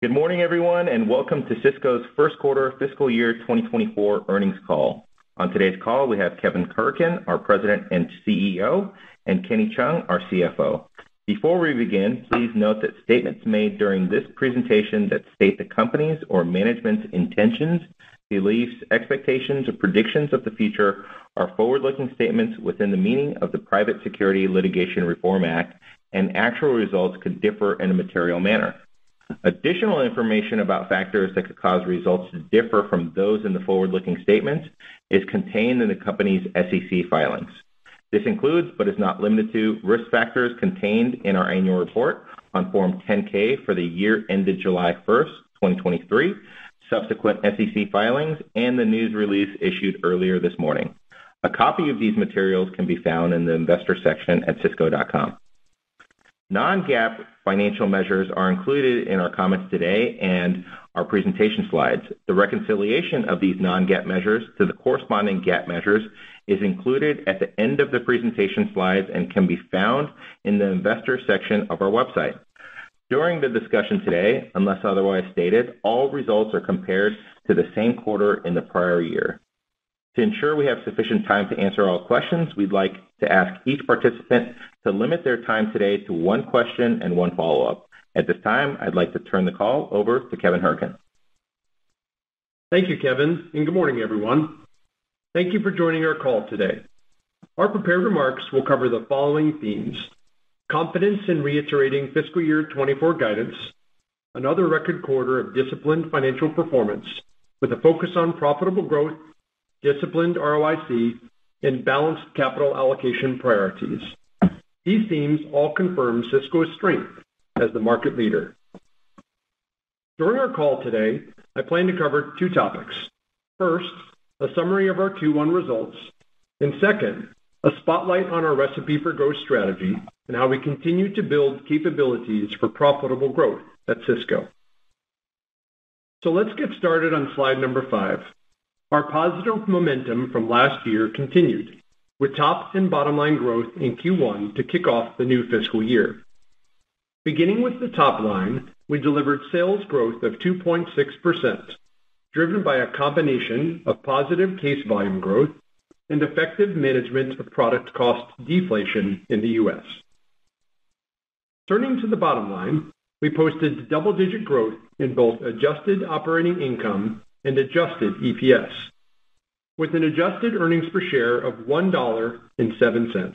Good morning, everyone, and welcome to Sysco's first quarter fiscal year 2024 earnings call. On today's call, we have Kevin Hourican, our President and CEO, and Kenny Cheng, our CFO. Before we begin, please note that statements made during this presentation that state the company's or management's intentions, beliefs, expectations, or predictions of the future are forward-looking statements within the meaning of the Private Securities Litigation Reform Act, and actual results could differ in a material manner. Additional information about factors that could cause results to differ from those in the forward-looking statements is contained in the company's SEC filings. This includes, but is not limited to, risk factors contained in our annual report on Form 10-K for the year ended July 1st, 2023, subsequent SEC filings, and the news release issued earlier this morning. A copy of these materials can be found in the investor section at sysco.com. Non-GAAP financial measures are included in our comments today and our presentation slides. The reconciliation of these non-GAAP measures to the corresponding GAAP measures is included at the end of the presentation slides and can be found in the investor section of our website. During the discussion today, unless otherwise stated, all results are compared to the same quarter in the prior year. To ensure we have sufficient time to answer all questions, we'd like to ask each participant to limit their time today to one question and one follow-up. At this time, I'd like to turn the call over to Kevin Hourican. Thank you, Kevin, and good morning, everyone. Thank you for joining our call today. Our prepared remarks will cover the following themes: confidence in reiterating fiscal year 24 guidance, another record quarter of disciplined financial performance with a focus on profitable growth, disciplined ROIC, and balanced capital allocation priorities. These themes all confirm Sysco's strength as the market leader. During our call today, I plan to cover two topics. First, a summary of our Q1 results, and second, a spotlight on our Recipe for Growth strategy and how we continue to build capabilities for profitable growth at Sysco. So let's get started on slide number 5. Our positive momentum from last year continued, with top and bottom line growth in Q1 to kick off the new fiscal year. Beginning with the top line, we delivered sales growth of 2.6%, driven by a combination of positive case volume growth and effective management of product cost deflation in the U.S. Turning to the bottom line, we posted double-digit growth in both adjusted operating income and adjusted EPS, with an adjusted earnings per share of $1.07.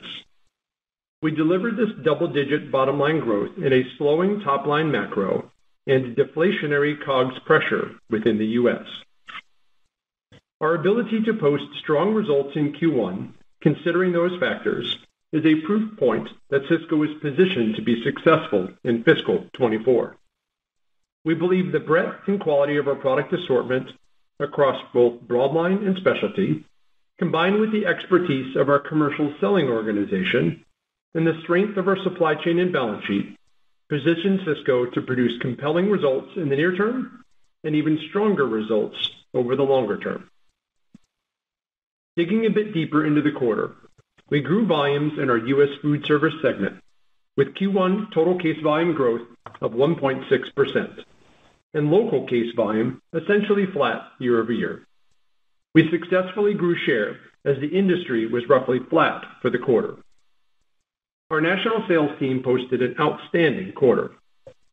We delivered this double-digit bottom-line growth in a slowing top-line macro and deflationary COGS pressure within the U.S. Our ability to post strong results in Q1, considering those factors, is a proof point that Sysco is positioned to be successful in fiscal 24. We believe the breadth and quality of our product assortment across both broadline and specialty, combined with the expertise of our commercial selling organization and the strength of our supply chain and balance sheet, position Sysco to produce compelling results in the near term and even stronger results over the longer term. Digging a bit deeper into the quarter, we grew volumes in our U.S. food service segment, with Q1 total case volume growth of 1.6%. and local case volume essentially flat year-over-year. We successfully grew share as the industry was roughly flat for the quarter. Our national sales team posted an outstanding quarter,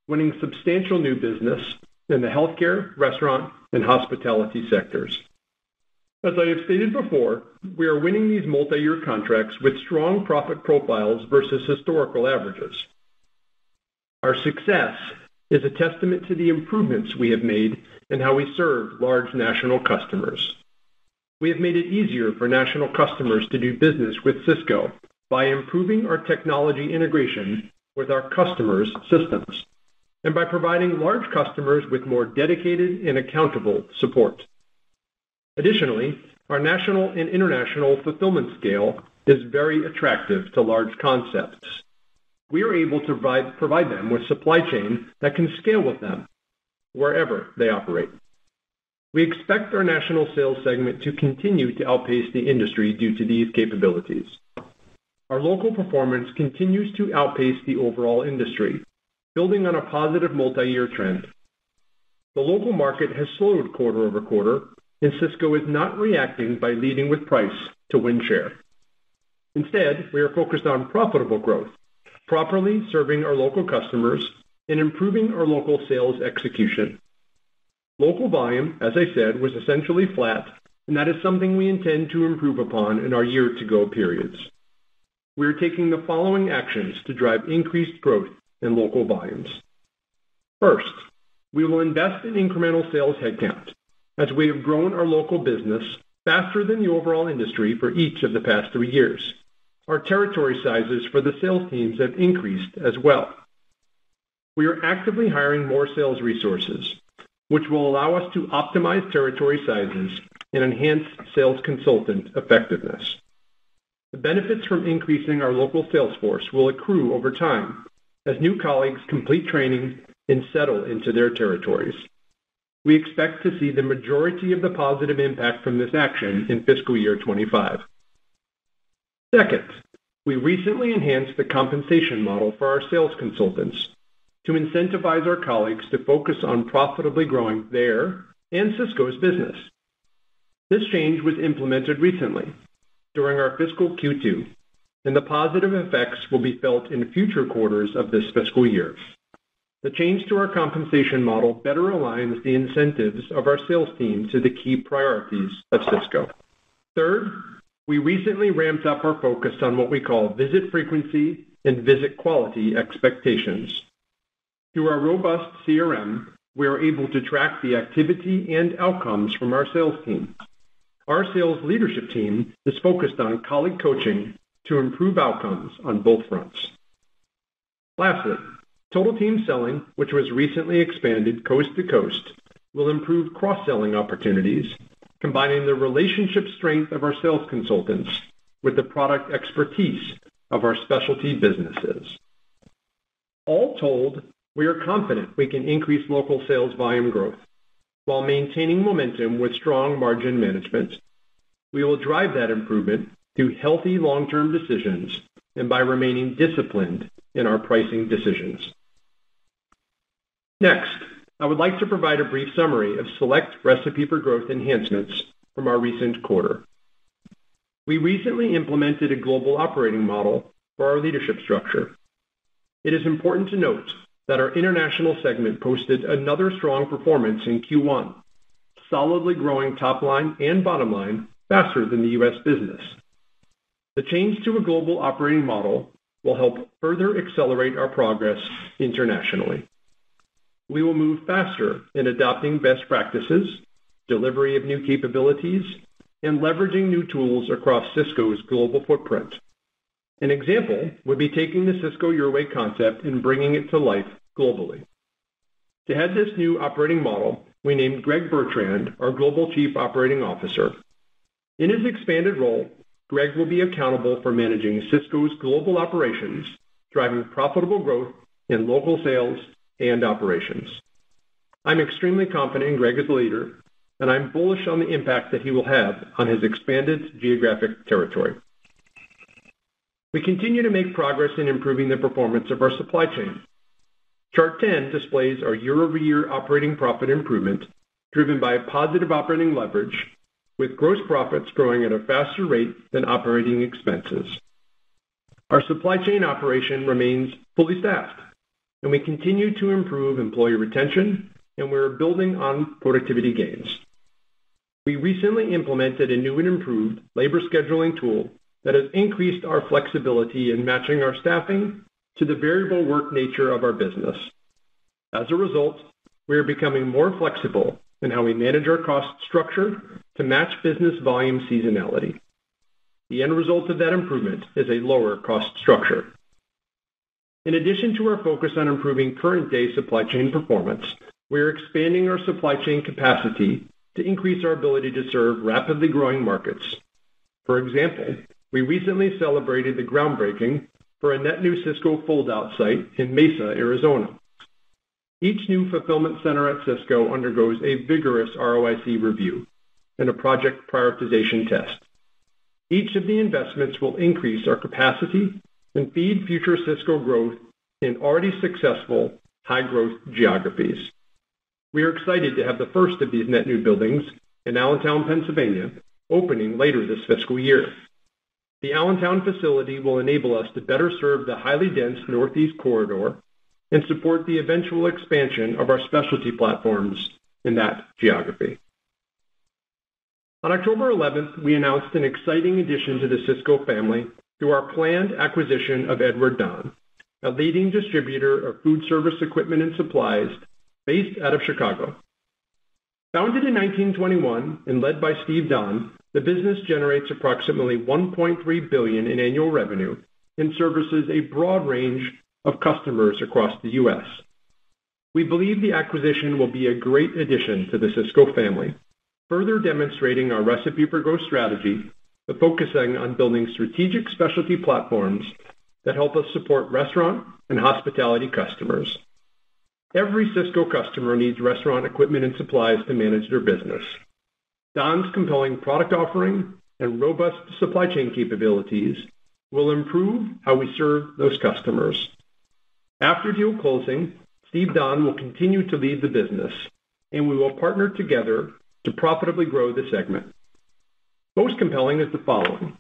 winning substantial new business in the healthcare, restaurant, and hospitality sectors. As I have stated before, we are winning these multi-year contracts with strong profit profiles versus historical averages. Our success is a testament to the improvements we have made in how we serve large national customers. We have made it easier for national customers to do business with Sysco by improving our technology integration with our customers' systems and by providing large customers with more dedicated and accountable support. Additionally, our national and international fulfillment scale is very attractive to large concepts. We are able to provide them with supply chain that can scale with them wherever they operate. We expect our national sales segment to continue to outpace the industry due to these capabilities. Our local performance continues to outpace the overall industry, building on a positive multi-year trend. the local market has slowed quarter over quarter, and Sysco is not reacting by leading with price to win share. Instead, we are focused on profitable growth, properly serving our local customers, and improving our local sales execution. Local volume, as I said, was essentially flat, and that is something we intend to improve upon in our year-to-go periods. We are taking the following actions to drive increased growth in local volumes. First, we will invest in incremental sales headcount, as we have grown our local business faster than the overall industry for each of the past 3 years. Our territory sizes for the sales teams have increased as well. We are actively hiring more sales resources, which will allow us to optimize territory sizes and enhance sales consultant effectiveness. The benefits from increasing our local sales force will accrue over time as new colleagues complete training and settle into their territories. We expect to see the majority of the positive impact from this action in fiscal year 25. Second, we recently enhanced the compensation model for our sales consultants to incentivize our colleagues to focus on profitably growing their and Sysco's business. This change was implemented recently during our fiscal Q2, and the positive effects will be felt in future quarters of this fiscal year. The change to our compensation model better aligns the incentives of our sales team to the key priorities of Sysco. Third, we recently ramped up our focus on what we call visit frequency and visit quality expectations. Through our robust CRM, we are able to track the activity and outcomes from our sales team. Our sales leadership team is focused on colleague coaching to improve outcomes on both fronts. Lastly, total team selling, which was recently expanded coast to coast, will improve cross-selling opportunities, combining the relationship strength of our sales consultants with the product expertise of our specialty businesses. All told, we are confident we can increase local sales volume growth while maintaining momentum with strong margin management. We will drive that improvement through healthy long-term decisions and by remaining disciplined in our pricing decisions. Next, I would like to provide a brief summary of select Recipe for Growth enhancements from our recent quarter. We recently implemented a global operating model for our leadership structure. It is important to note that our international segment posted another strong performance in Q1, solidly growing top line and bottom line faster than the U.S. business. The change to a global operating model will help further accelerate our progress internationally. We will move faster in adopting best practices, delivery of new capabilities, and leveraging new tools across Sysco's global footprint. An example would be taking the Sysco Your Way concept and bringing it to life globally. To head this new operating model, we named Greg Bertrand, our Global Chief Operating Officer. In his expanded role, Greg will be accountable for managing Sysco's global operations, driving profitable growth in local sales and operations. I'm extremely confident in Greg as a leader, and I'm bullish on the impact that he will have on his expanded geographic territory. We continue to make progress in improving the performance of our supply chain. Chart 10 displays our year-over-year operating profit improvement, driven by positive operating leverage, with gross profits growing at a faster rate than operating expenses. Our supply chain operation remains fully staffed, and we continue to improve employee retention, and we're building on productivity gains. We recently implemented a new and improved labor scheduling tool that has increased our flexibility in matching our staffing to the variable work nature of our business. As a result, we are becoming more flexible in how we manage our cost structure to match business volume seasonality. The end result of that improvement is a lower cost structure. In addition to our focus on improving current-day supply chain performance, we are expanding our supply chain capacity to increase our ability to serve rapidly growing markets. For example, we recently celebrated the groundbreaking for a net new Sysco fold-out site in Mesa, Arizona. Each new fulfillment center at Sysco undergoes a vigorous ROIC review and a project prioritization test. Each of the investments will increase our capacity and feed future Sysco growth in already successful high-growth geographies. We are excited to have the first of these net new buildings in Allentown, Pennsylvania, opening later this fiscal year. The Allentown facility will enable us to better serve the highly dense Northeast corridor and support the eventual expansion of our specialty platforms in that geography. On October 11th, we announced an exciting addition to the Sysco family through our planned acquisition of Edward Don, a leading distributor of food service equipment and supplies based out of Chicago. Founded in 1921 and led by Steve Don, the business generates approximately $1.3 billion in annual revenue and services a broad range of customers across the U.S. We believe the acquisition will be a great addition to the Sysco family, further demonstrating our recipe for growth strategy, but focusing on building strategic specialty platforms that help us support restaurant and hospitality customers. Every Sysco customer needs restaurant equipment and supplies to manage their business. Don's compelling product offering and robust supply chain capabilities will improve how we serve those customers. After deal closing, Steve Don will continue to lead the business, and we will partner together to profitably grow the segment. Most compelling is the following.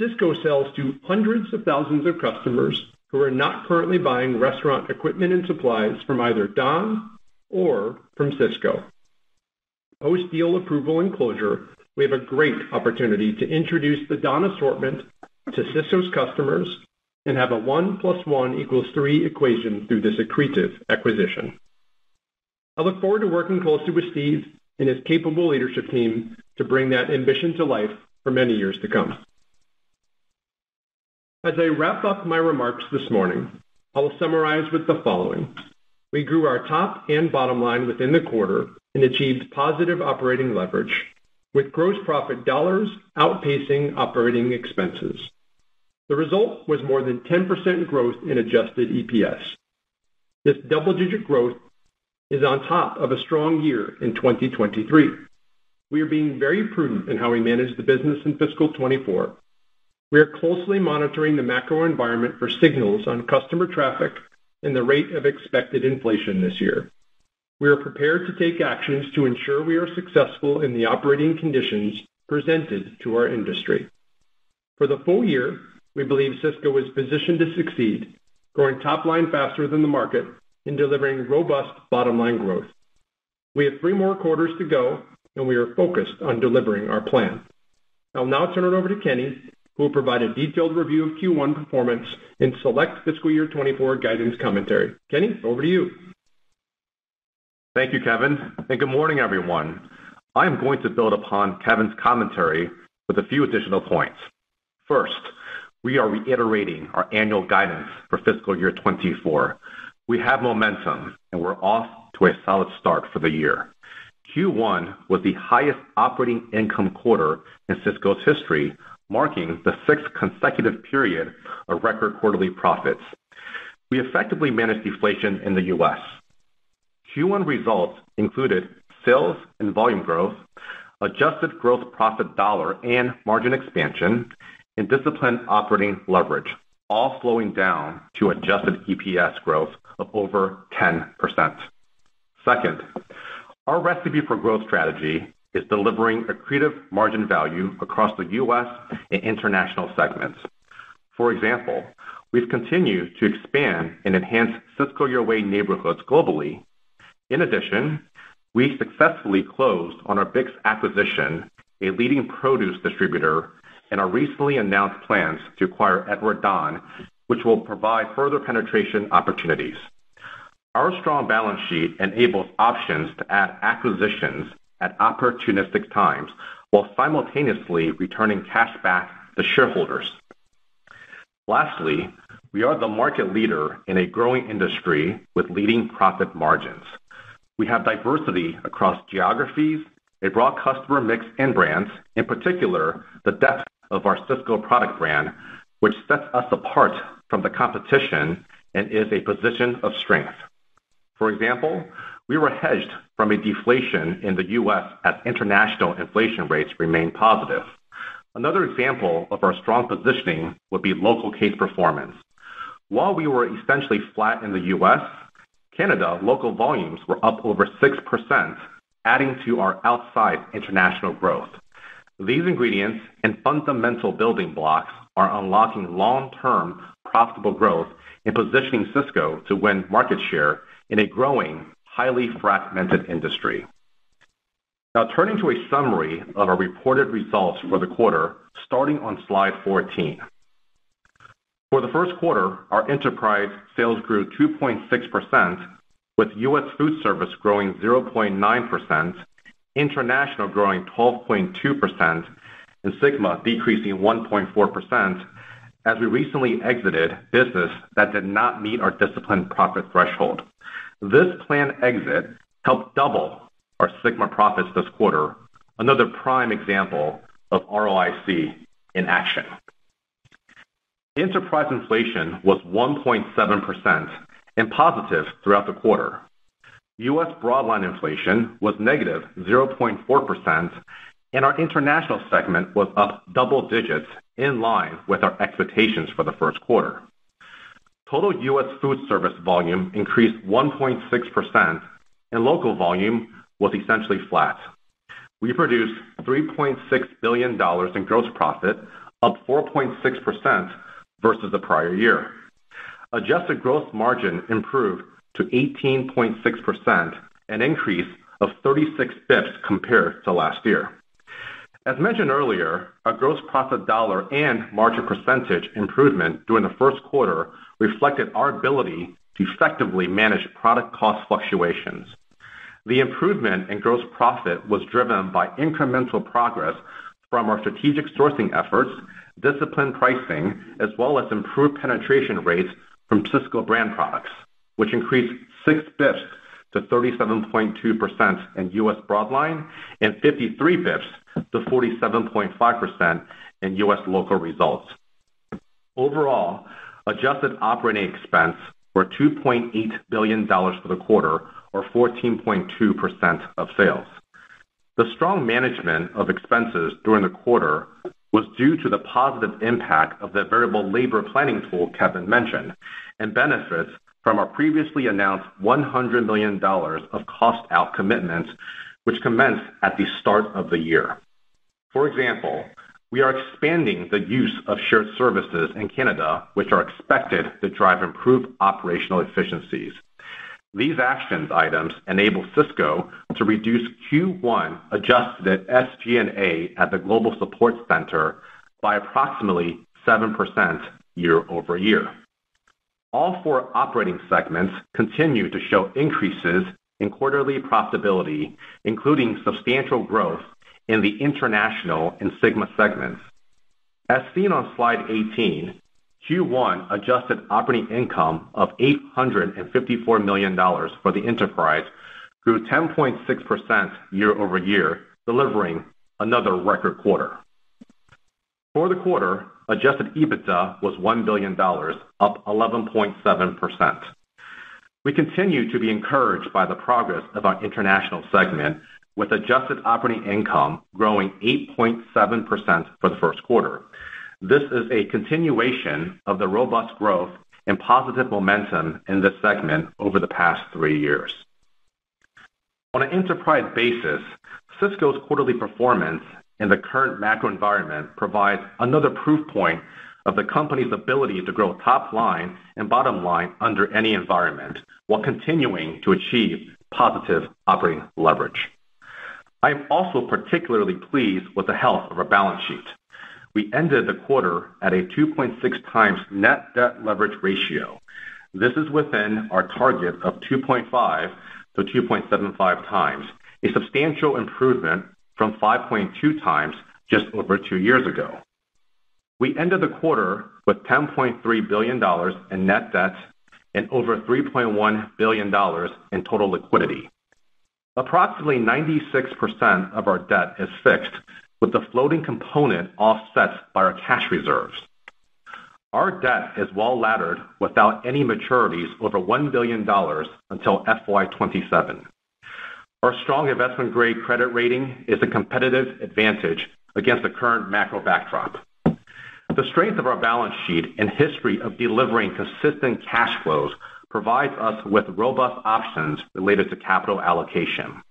Sysco sells to hundreds of thousands of customers who are not currently buying restaurant equipment and supplies from either Don or from Sysco. Post-deal approval and closure, we have a great opportunity to introduce the Don assortment to Sysco's customers and have a 1 + 1 = 3 equation through this accretive acquisition. I look forward to working closely with Steve and his capable leadership team to bring that ambition to life for many years to come. As I wrap up my remarks this morning, I will summarize with the following. We grew our top and bottom line within the quarter and achieved positive operating leverage, with gross profit dollars outpacing operating expenses. The result was more than 10% growth in adjusted EPS. This double-digit growth is on top of a strong year in 2023. We are being very prudent in how we manage the business in fiscal 24. We are closely monitoring the macro environment for signals on customer traffic and the rate of expected inflation this year. We are prepared to take actions to ensure we are successful in the operating conditions presented to our industry. For the full year, we believe Sysco is positioned to succeed, growing top line faster than the market and delivering robust bottom line growth. We have 3 more quarters to go, and we are focused on delivering our plan. I'll now turn it over to Kenny, who will provide a detailed review of Q1 performance and select fiscal year 24 guidance commentary. Kenny, over to you. Thank you, Kevin, and good morning, everyone. I am going to build upon Kevin's commentary with a few additional points. First, we are reiterating our annual guidance for fiscal year 24. We have momentum, and we're off to a solid start for the year. Q1 was the highest operating income quarter in Sysco's history, marking the 6th consecutive period of record quarterly profits. We effectively managed deflation in the U.S. Q1 results included sales and volume growth, adjusted gross profit dollar and margin expansion, and disciplined operating leverage, all flowing down to adjusted EPS growth of over 10%. Second, our recipe for growth strategy is delivering accretive margin value across the U.S. and international segments. For example, we've continued to expand and enhance Sysco Your Way neighborhoods globally. In addition, we successfully closed on our Bix acquisition, a leading produce distributor, and our recently announced plans to acquire Edward Don, which will provide further penetration opportunities. Our strong balance sheet enables options to add acquisitions at opportunistic times while simultaneously returning cash back to shareholders. Lastly, we are the market leader in a growing industry with leading profit margins. We have diversity across geographies, a broad customer mix and brands, in particular, the depth of our Sysco product brand, which sets us apart from the competition and is a position of strength. For example, we were hedged from a deflation in the U.S. as international inflation rates remain positive. Another example of our strong positioning would be local case performance. While we were essentially flat in the U.S., Canada local volumes were up over 6%, adding to our outside international growth. These ingredients and fundamental building blocks are unlocking long-term profitable growth and positioning Sysco to win market share in a growing, highly fragmented industry. Now, turning to a summary of our reported results for the quarter, starting on slide 14. For the first quarter, our enterprise sales grew 2.6%, with U.S. food service growing 0.9%, international growing 12.2%, and Sigma decreasing 1.4%, as we recently exited business that did not meet our disciplined profit threshold. This planned exit helped double our Sigma profits this quarter, another prime example of ROIC in action. Enterprise inflation was 1.7% and positive throughout the quarter. U.S. broadline inflation was negative 0.4%, and our international segment was up double digits in line with our expectations for the first quarter. Total U.S. food service volume increased 1.6%, and local volume was essentially flat. We produced $3.6 billion in gross profit, up 4.6% versus the prior year. Adjusted gross margin improved to 18.6%, an increase of 36 bips compared to last year. As mentioned earlier, our gross profit dollar and margin percentage improvement during the first quarter reflected our ability to effectively manage product cost fluctuations. The improvement in gross profit was driven by incremental progress from our strategic sourcing efforts, disciplined pricing, as well as improved penetration rates from Sysco brand products, which increased 6 bips to 37.2% in U.S. broadline and 53 bips to 47.5% in U.S. local results. Overall, adjusted operating expense were $2.8 billion for the quarter, or 14.2% of sales. The strong management of expenses during the quarter was due to the positive impact of the variable labor planning tool Kevin mentioned, and benefits from our previously announced $100 million of cost-out commitments, which commenced at the start of the year. For example, we are expanding the use of shared services in Canada, which are expected to drive improved operational efficiencies. These actions items enable Sysco to reduce Q1 adjusted SG&A at the Global Support Center by approximately 7% year over year. All four operating segments continue to show increases in quarterly profitability, including substantial growth in the international and Sigma segments. As seen on slide 18, Q1 adjusted operating income of $854 million for the enterprise grew 10.6% year over year, delivering another record quarter. For the quarter, adjusted EBITDA was $1 billion, up 11.7%. We continue to be encouraged by the progress of our international segment, with adjusted operating income growing 8.7% for the first quarter. This is a continuation of the robust growth and positive momentum in this segment over the past 3 years. On an enterprise basis, Sysco's quarterly performance in the current macro environment provides another proof point of the company's ability to grow top line and bottom line under any environment, while continuing to achieve positive operating leverage. I am also particularly pleased with the health of our balance sheet. We ended the quarter at a 2.6 times net debt leverage ratio. This is within our target of 2.5 to 2.75 times, a substantial improvement from 5.2 times just over 2 years ago. We ended the quarter with $10.3 billion in net debt and over $3.1 billion in total liquidity. Approximately 96% of our debt is fixed, with the floating component offset by our cash reserves. Our debt is well laddered without any maturities over $1 billion until FY27. Our strong investment-grade credit rating is a competitive advantage against the current macro backdrop. The strength of our balance sheet and history of delivering consistent cash flows provides us with robust options related to capital allocation.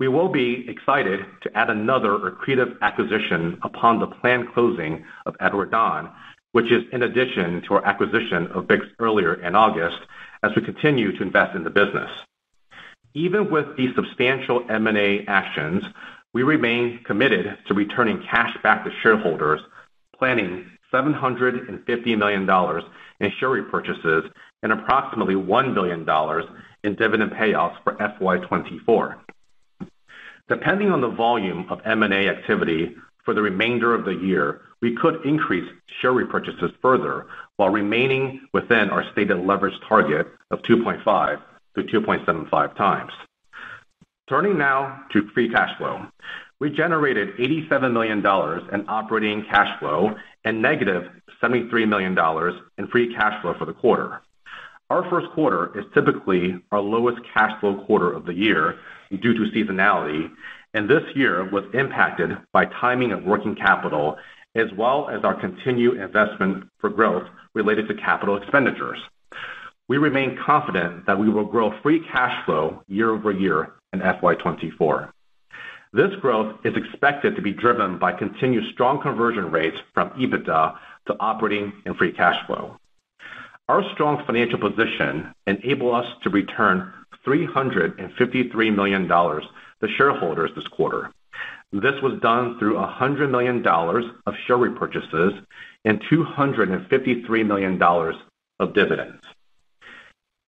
We will be excited to add another accretive acquisition upon the planned closing of Edward Don, which is in addition to our acquisition of Bix earlier in August, as we continue to invest in the business. Even with these substantial M&A actions, we remain committed to returning cash back to shareholders, planning $750 million in share repurchases and approximately $1 billion in dividend payouts for FY24. Depending on the volume of M&A activity for the remainder of the year, we could increase share repurchases further while remaining within our stated leverage target of 2.5 to 2.75 times. Turning now to free cash flow. We generated $87 million in operating cash flow and negative $73 million in free cash flow for the quarter. Our first quarter is typically our lowest cash flow quarter of the year due to seasonality, and this year was impacted by timing of working capital as well as our continued investment for growth related to capital expenditures. We remain confident that we will grow free cash flow year over year in FY24. This growth is expected to be driven by continued strong conversion rates from EBITDA to operating and free cash flow. Our strong financial position enabled us to return $353 million to shareholders this quarter. This was done through $100 million of share repurchases and $253 million of dividends.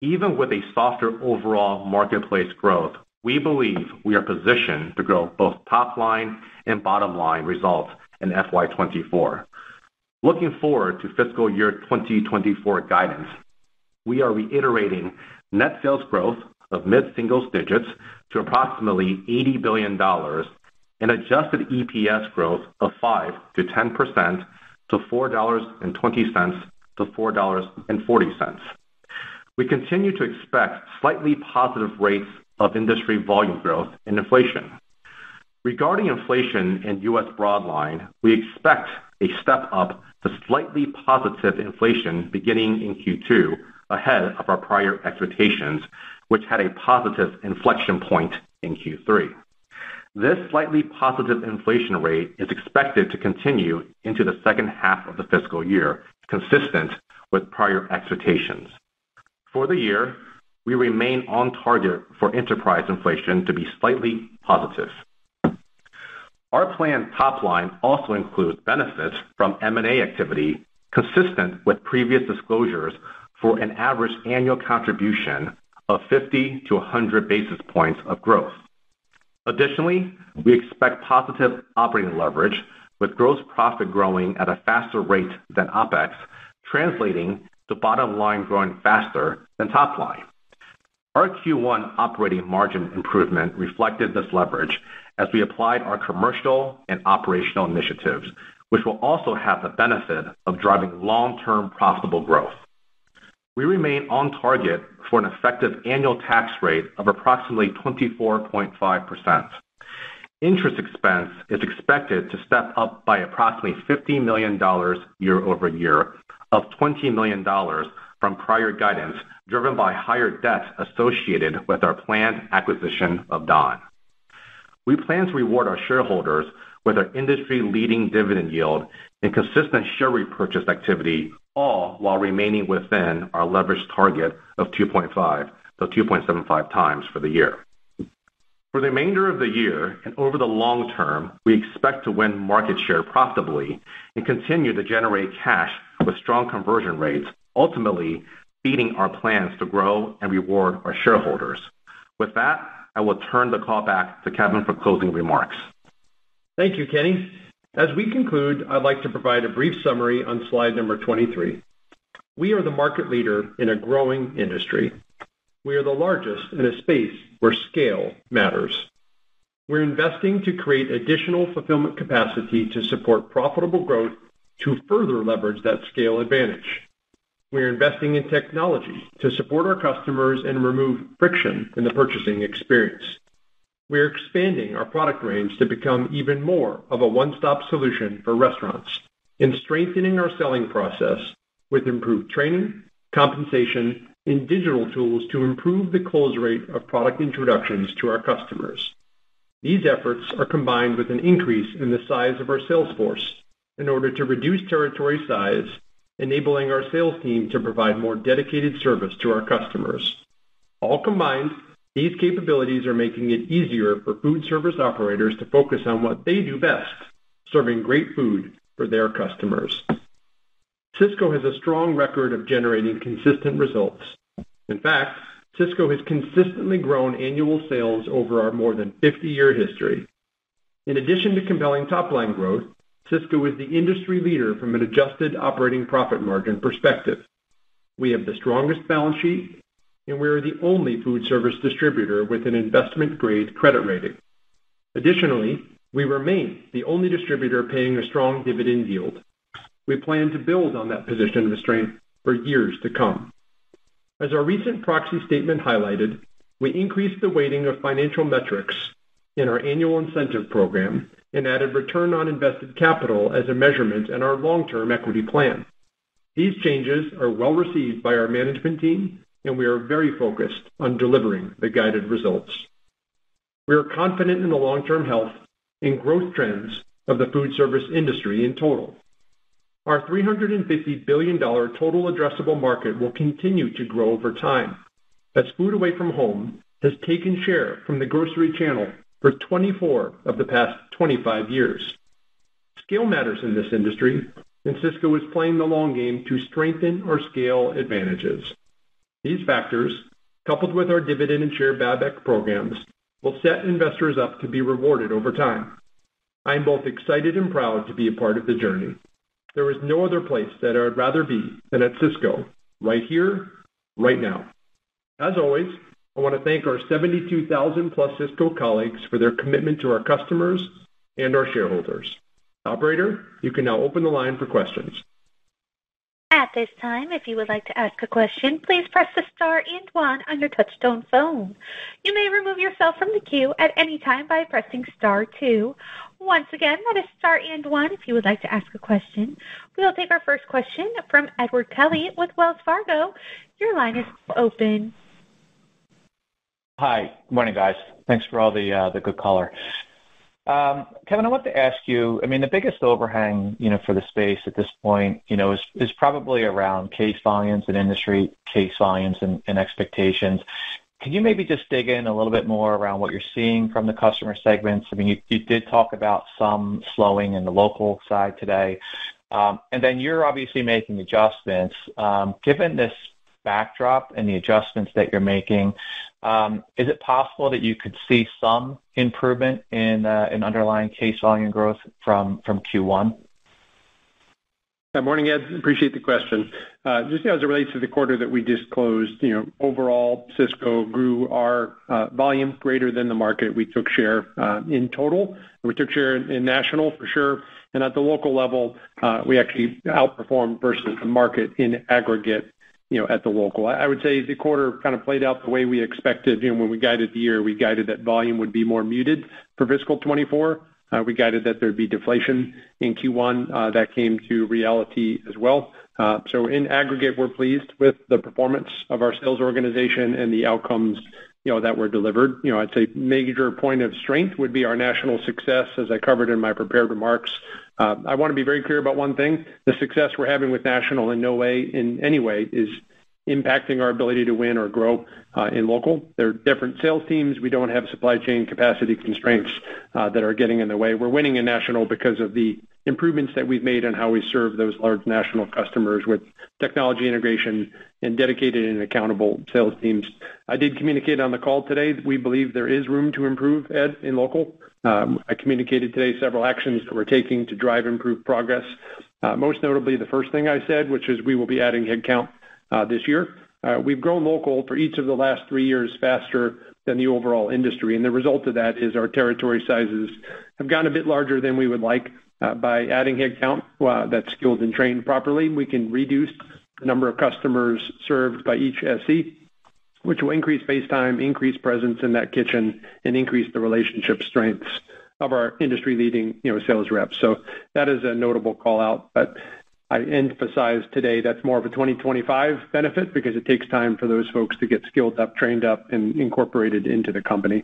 Even with a softer overall marketplace growth, we believe we are positioned to grow both top-line and bottom-line results in FY24. Looking forward to fiscal year 2024 guidance, we are reiterating net sales growth of mid-single digits to approximately $80 billion and adjusted EPS growth of 5 to 10% to $4.20 to $4.40. We continue to expect slightly positive rates of industry volume growth and inflation. Regarding inflation in U.S. broadline, we expect a step up to slightly positive inflation beginning in Q2 ahead of our prior expectations, which had a positive inflection point in Q3. This slightly positive inflation rate is expected to continue into the second half of the fiscal year, consistent with prior expectations. For the year, we remain on target for enterprise inflation to be slightly positive. Our planned top line also includes benefits from M&A activity consistent with previous disclosures for an average annual contribution of 50 to 100 basis points of growth. Additionally, we expect positive operating leverage with gross profit growing at a faster rate than OPEX, translating to bottom line growing faster than top line. Our Q1 operating margin improvement reflected this leverage as we applied our commercial and operational initiatives, which will also have the benefit of driving long-term profitable growth. We remain on target for an effective annual tax rate of approximately 24.5%. Interest expense is expected to step up by approximately $50 million year over year, up $20 million from prior guidance, driven by higher debt associated with our planned acquisition of Don. We plan to reward our shareholders with our industry-leading dividend yield and consistent share repurchase activity, all while remaining within our leverage target of 2.5 to 2.75 times for the year. For the remainder of the year and over the long term, we expect to win market share profitably and continue to generate cash with strong conversion rates, ultimately beating our plans to grow and reward our shareholders. With that, I will turn the call back to Kevin for closing remarks. Thank you, Kenny. As we conclude, I'd like to provide a brief summary on slide number 23. We are the market leader in a growing industry. We are the largest in a space where scale matters. We're investing to create additional fulfillment capacity to support profitable growth to further leverage that scale advantage. We're investing in technology to support our customers and remove friction in the purchasing experience. We're expanding our product range to become even more of a one-stop solution for restaurants and strengthening our selling process with improved training, compensation, and digital tools to improve the close rate of product introductions to our customers. These efforts are combined with an increase in the size of our sales force in order to reduce territory size, enabling our sales team to provide more dedicated service to our customers. All combined, these capabilities are making it easier for food service operators to focus on what they do best, serving great food for their customers. Sysco has a strong record of generating consistent results. In fact, Sysco has consistently grown annual sales over our more than 50-year history. In addition to compelling top-line growth, Sysco is the industry leader from an adjusted operating profit margin perspective. We have the strongest balance sheet, and we are the only food service distributor with an investment-grade credit rating. Additionally, we remain the only distributor paying a strong dividend yield. We plan to build on that position of strength for years to come. As our recent proxy statement highlighted, we increased the weighting of financial metrics in our annual incentive program and added return on invested capital as a measurement in our long-term equity plan. These changes are well received by our management team, and we are very focused on delivering the guided results. We are confident in the long-term health and growth trends of the food service industry in total. Our $350 billion total addressable market will continue to grow over time, as food away from home has taken share from the grocery channel for 24 of the past 25 years. Scale matters in this industry, and Sysco is playing the long game to strengthen our scale advantages. These factors, coupled with our dividend and share buyback programs, will set investors up to be rewarded over time. I am both excited and proud to be a part of the journey. There is no other place that I would rather be than at Sysco, right here, right now. As always, I want to thank our 72,000-plus Sysco colleagues for their commitment to our customers and our shareholders. Operator, you can now open the line for questions. At this time, if you would like to ask a question, please press the star and one on your touchtone phone. You may remove yourself from the queue at any time by pressing star two. Once again, that is star and one if you would like to ask a question. We will take our first question from Edward Kelly with Wells Fargo. Your line is open. Hi. Good morning, guys. Thanks for all the good color. Kevin, I want to ask you, I mean, the biggest overhang, for the space at this point, is probably around case volumes and industry case volumes and expectations. Can you maybe just dig in a little bit more around what you're seeing from the customer segments? I mean, you did talk about some slowing in the local side today. And then you're obviously making adjustments. Given this backdrop and the adjustments that you're making, is it possible that you could see some improvement in underlying case volume growth from Q1? Good morning, Ed. Appreciate the question. Just as it relates to the quarter that we just closed, overall, Sysco grew our volume greater than the market. We took share in total. We took share in national for sure. And at the local level, we actually outperformed versus the market in aggregate. At the local. I would say the quarter kind of played out the way we expected. When we guided the year, we guided that volume would be more muted for fiscal 24. We guided that there'd be deflation in Q1. That came to reality as well. So in aggregate, we're pleased with the performance of our sales organization and the outcomes that were delivered. I'd say major point of strength would be our national success, as I covered in my prepared remarks. I want to be very clear about one thing. The success we're having with national in any way is impacting our ability to win or grow in local. There are different sales teams. We don't have supply chain capacity constraints that are getting in the way. We're winning in national because of the improvements that we've made on how we serve those large national customers with technology integration and dedicated and accountable sales teams. I did communicate on the call today that we believe there is room to improve, Ed, in local. I communicated today several actions that we're taking to drive improved progress. Most notably, the first thing I said, which is we will be adding headcount this year. We've grown local for each of the last 3 years faster than the overall industry, and the result of that is our territory sizes have gotten a bit larger than we would like. By adding headcount that's skilled and trained properly, we can reduce the number of customers served by each SC, which will increase face time, increase presence in that kitchen, and increase the relationship strengths of our industry-leading sales reps. So that is a notable call-out. But I emphasize today that's more of a 2025 benefit because it takes time for those folks to get skilled up, trained up, and incorporated into the company.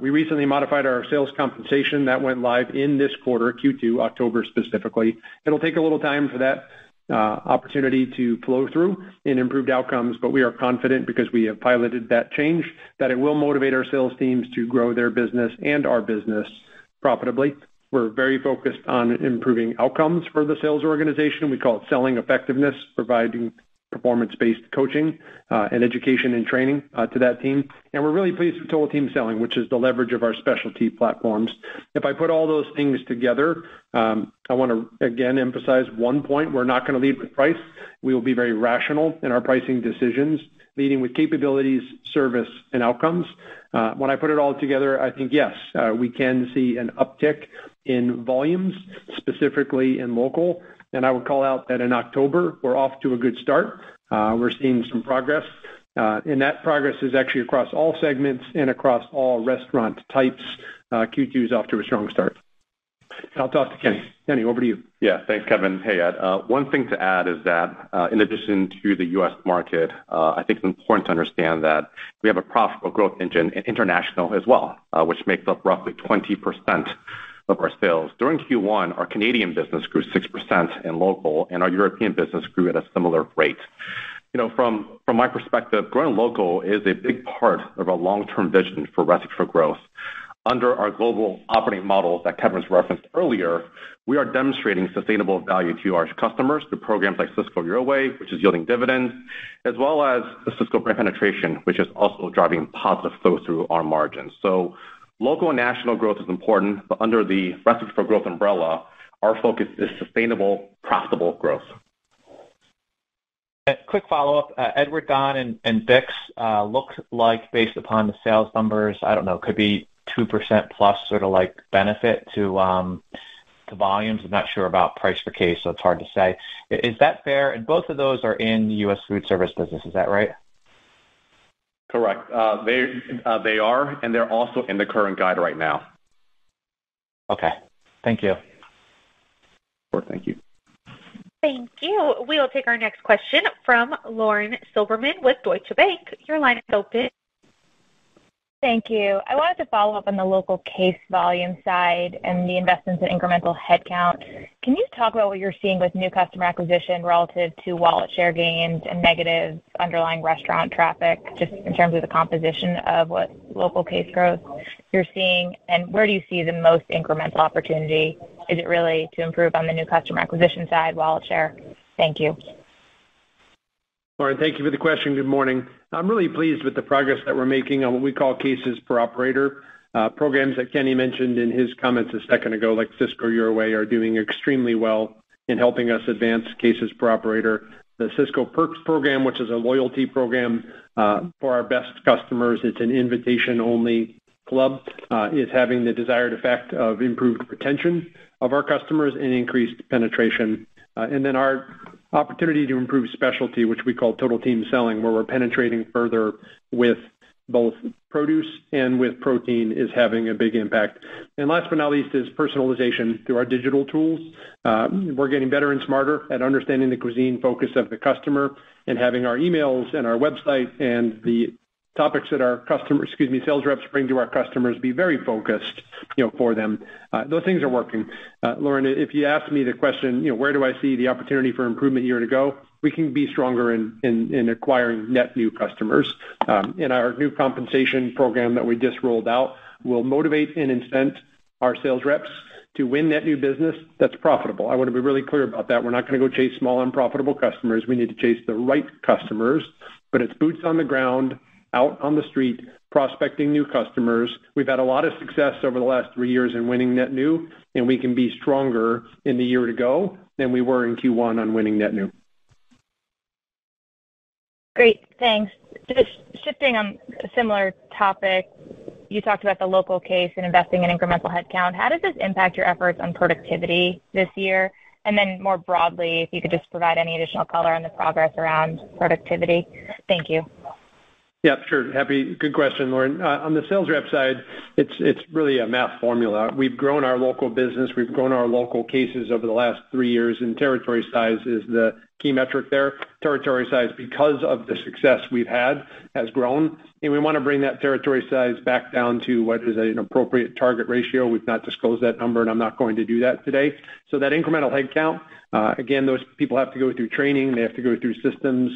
We recently modified our sales compensation. That went live in this quarter, Q2, October specifically. It'll take a little time for that opportunity to flow through in improved outcomes, but we are confident because we have piloted that change that it will motivate our sales teams to grow their business and our business profitably. We're very focused on improving outcomes for the sales organization. We call it selling effectiveness, providing performance-based coaching and education and training to that team. And we're really pleased with total team selling, which is the leverage of our specialty platforms. If I put all those things together, I want to, again, emphasize one point. We're not going to lead with price. We will be very rational in our pricing decisions, leading with capabilities, service, and outcomes. When I put it all together, I think, yes, we can see an uptick in volumes, specifically in local. And I would call out that in October, we're off to a good start. We're seeing some progress. And that progress is actually across all segments and across all restaurant types. Q2 is off to a strong start. And I'll toss to Kenny. Kenny, over to you. Yeah, thanks, Kevin. Hey, Ed. One thing to add is that in addition to the U.S. market, I think it's important to understand that we have a profitable growth engine in international as well, which makes up roughly 20% of our sales. During Q1, our Canadian business grew 6% in local, and our European business grew at a similar rate. You know, from my perspective, growing local is a big part of our long-term vision for Recipe for Growth. Under our global operating model that Kevin's referenced earlier, we are demonstrating sustainable value to our customers through programs like Sysco Your Way, which is yielding dividends, as well as the Sysco brand penetration, which is also driving positive flow through our margins. So local and national growth is important, but under the Recipe for Growth umbrella, our focus is sustainable, profitable growth. A quick follow-up. Edward Don and Bix look like, based upon the sales numbers, I don't know, could be 2% plus sort of like benefit to volumes. I'm not sure about price per case, so it's hard to say. Is that fair? And both of those are in the U.S. food service business. Is that right? Correct. They are, and they're also in the current guide right now. Okay. Thank you. Sure, thank you. Thank you. We will take our next question from Lauren Silberman with Deutsche Bank. Your line is open. Thank you. I wanted to follow up on the local case volume side and the investments in incremental headcount. Can you talk about what you're seeing with new customer acquisition relative to wallet share gains and negative underlying restaurant traffic, just in terms of the composition of what local case growth you're seeing? And where do you see the most incremental opportunity? Is it really to improve on the new customer acquisition side, wallet share? Thank you. Lauren, thank you for the question. Good morning. I'm really pleased with the progress that we're making on what we call cases per operator. Programs that Kenny mentioned in his comments a second ago, like Sysco Your Way, are doing extremely well in helping us advance cases per operator. The Sysco Perks program, which is a loyalty program for our best customers, it's an invitation-only club, is having the desired effect of improved retention of our customers and increased penetration. And then our opportunity to improve specialty, which we call total team selling, where we're penetrating further with both produce and with protein, is having a big impact. And last but not least is personalization through our digital tools. We're getting better and smarter at understanding the cuisine focus of the customer and having our emails and our website and the topics that our customers, sales reps bring to our customers be very focused, for them. Those things are working. Lauren, if you asked me the question, where do I see the opportunity for improvement year to go? We can be stronger in acquiring net new customers. And our new compensation program that we just rolled out will motivate and incent our sales reps to win net new business that's profitable. I want to be really clear about that. We're not going to go chase small, unprofitable customers. We need to chase the right customers, but it's boots on the ground, out on the street, prospecting new customers. We've had a lot of success over the last 3 years in winning net new, and we can be stronger in the year to go than we were in Q1 on winning net new. Great, thanks. Just shifting on a similar topic, you talked about the local case and investing in incremental headcount. How does this impact your efforts on productivity this year? And then more broadly, if you could just provide any additional color on the progress around productivity. Thank you. Yeah, sure. Happy. Good question, Lauren. On the sales rep side, it's really a math formula. We've grown our local business. We've grown our local cases over the last 3 years, and territory size is the key metric there. Territory size, because of the success we've had, has grown, and we want to bring that territory size back down to what is an appropriate target ratio. We've not disclosed that number, and I'm not going to do that today. So that incremental headcount, again, those people have to go through training. They have to go through systems,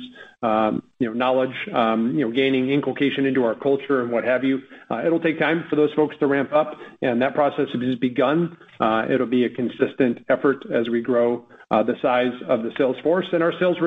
knowledge, gaining inculcation into our culture and what have you. It'll take time for those folks to ramp up, and that process has begun. It'll be a consistent effort as we grow the size of the sales force, and our sales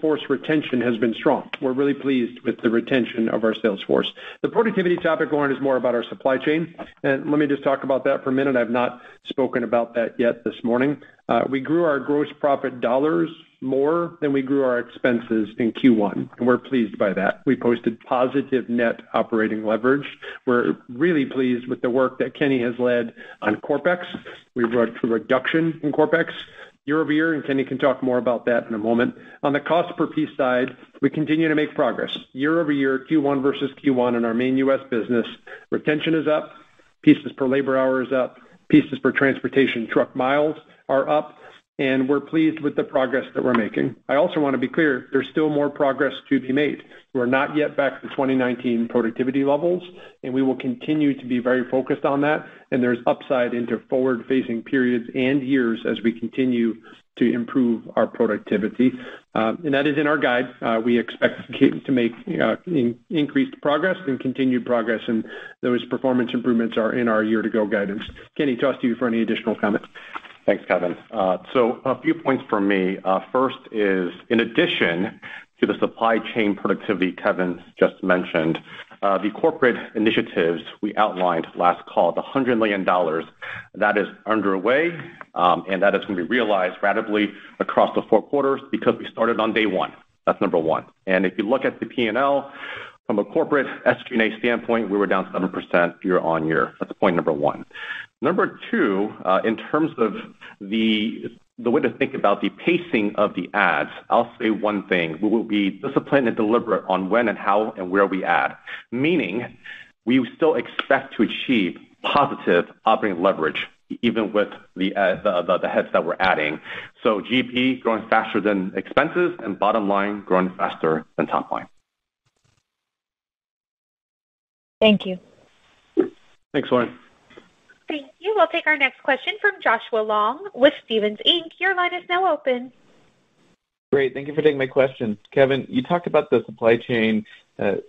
force retention has been strong. We're really pleased with the retention of our sales force. The productivity topic, Lauren, is more about our supply chain, and let me just talk about that for a minute. I've not spoken about that yet this morning. We grew our gross profit dollars more than we grew our expenses in Q1, and we're pleased by that. We posted positive net operating leverage. We're really pleased with the work that Kenny has led on CorpEx. We brought a reduction in CorpEx year over year, and Kenny can talk more about that in a moment. On the cost per piece side, we continue to make progress. Year over year, Q1 versus Q1 in our main U.S. business, retention is up, pieces per labor hour is up, pieces per transportation truck miles are up, and we're pleased with the progress that we're making. I also want to be clear, there's still more progress to be made. We're not yet back to 2019 productivity levels, and we will continue to be very focused on that. And there's upside into forward-facing periods and years as we continue to improve our productivity. And that is in our guide. We expect to make increased progress and continued progress, and those performance improvements are in our year-to-go guidance. Kenny, toss to you for any additional comments. Thanks, Kevin. So a few points from me. First is, in addition to the supply chain productivity Kevin just mentioned, the corporate initiatives we outlined last call, the $100 million, that is underway, and that is going to be realized ratably across the 4 quarters because we started on day one. That's number one. And if you look at the P&L, from a corporate SG&A standpoint, we were down 7% year on year. That's point number one. Number two, in terms of the way to think about the pacing of the ads, I'll say one thing. We will be disciplined and deliberate on when and how and where we add, meaning we still expect to achieve positive operating leverage even with the heads that we're adding. So GP growing faster than expenses and bottom line growing faster than top line. Thank you. Thanks, Lauren. Thank you. We'll take our next question from Joshua Long with Stevens, Inc. Your line is now open. Great. Thank you for taking my question. Kevin, you talked about the supply chain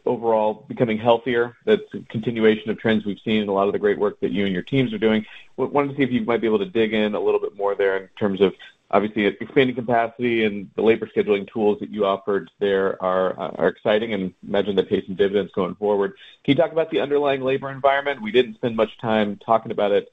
overall becoming healthier. That's a continuation of trends we've seen and a lot of the great work that you and your teams are doing. Wanted to see if you might be able to dig in a little bit more there in terms of, obviously, expanding capacity and the labor scheduling tools that you offered there are exciting, and imagine that pays some dividends going forward. Can you talk about the underlying labor environment? We didn't spend much time talking about it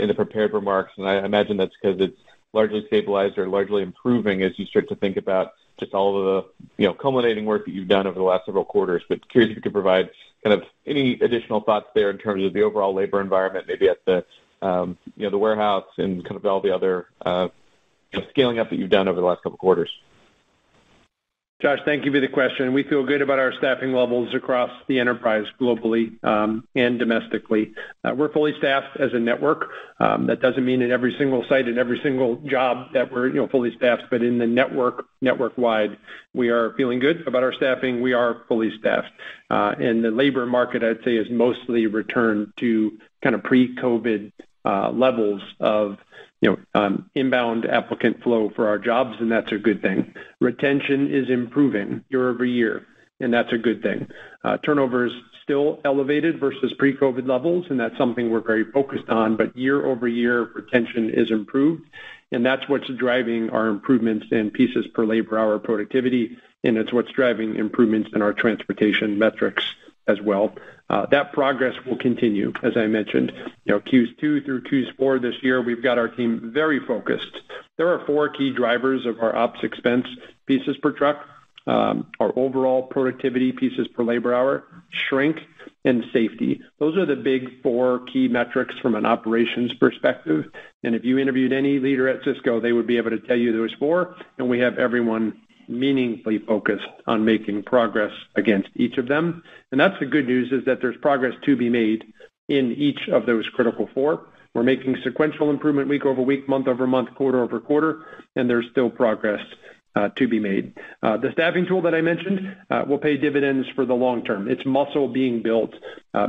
in the prepared remarks, and I imagine that's because it's largely stabilized or largely improving as you start to think about just all of the culminating work that you've done over the last several quarters. But curious if you could provide kind of any additional thoughts there in terms of the overall labor environment, maybe at the the warehouse and kind of all the other scaling up that you've done over the last couple quarters. Josh, thank you for the question. We feel good about our staffing levels across the enterprise globally and domestically. We're fully staffed as a network. That doesn't mean in every single site and every single job that we're fully staffed, but in the network-wide, we are feeling good about our staffing. We are fully staffed. And the labor market, I'd say, is mostly returned to kind of pre-COVID levels of inbound applicant flow for our jobs, and that's a good thing. Retention is improving year over year, and that's a good thing. Turnover is still elevated versus pre-COVID levels, and that's something we're very focused on, but year over year, retention is improved, and that's what's driving our improvements in pieces per labor hour productivity, and it's what's driving improvements in our transportation metrics as well. That progress will continue, as I mentioned. Q2 through Q4 this year, we've got our team very focused. There are 4 key drivers of our ops expense: pieces per truck, our overall productivity, pieces per labor hour, shrink, and safety. Those are the big 4 key metrics from an operations perspective. And if you interviewed any leader at Sysco, they would be able to tell you those 4, and we have everyone meaningfully focused on making progress against each of them. And that's the good news, is that there's progress to be made in each of those critical four. We're making sequential improvement week over week, month over month, quarter over quarter, and there's still progress to be made. The staffing tool that I mentioned will pay dividends for the long term. It's muscle being built.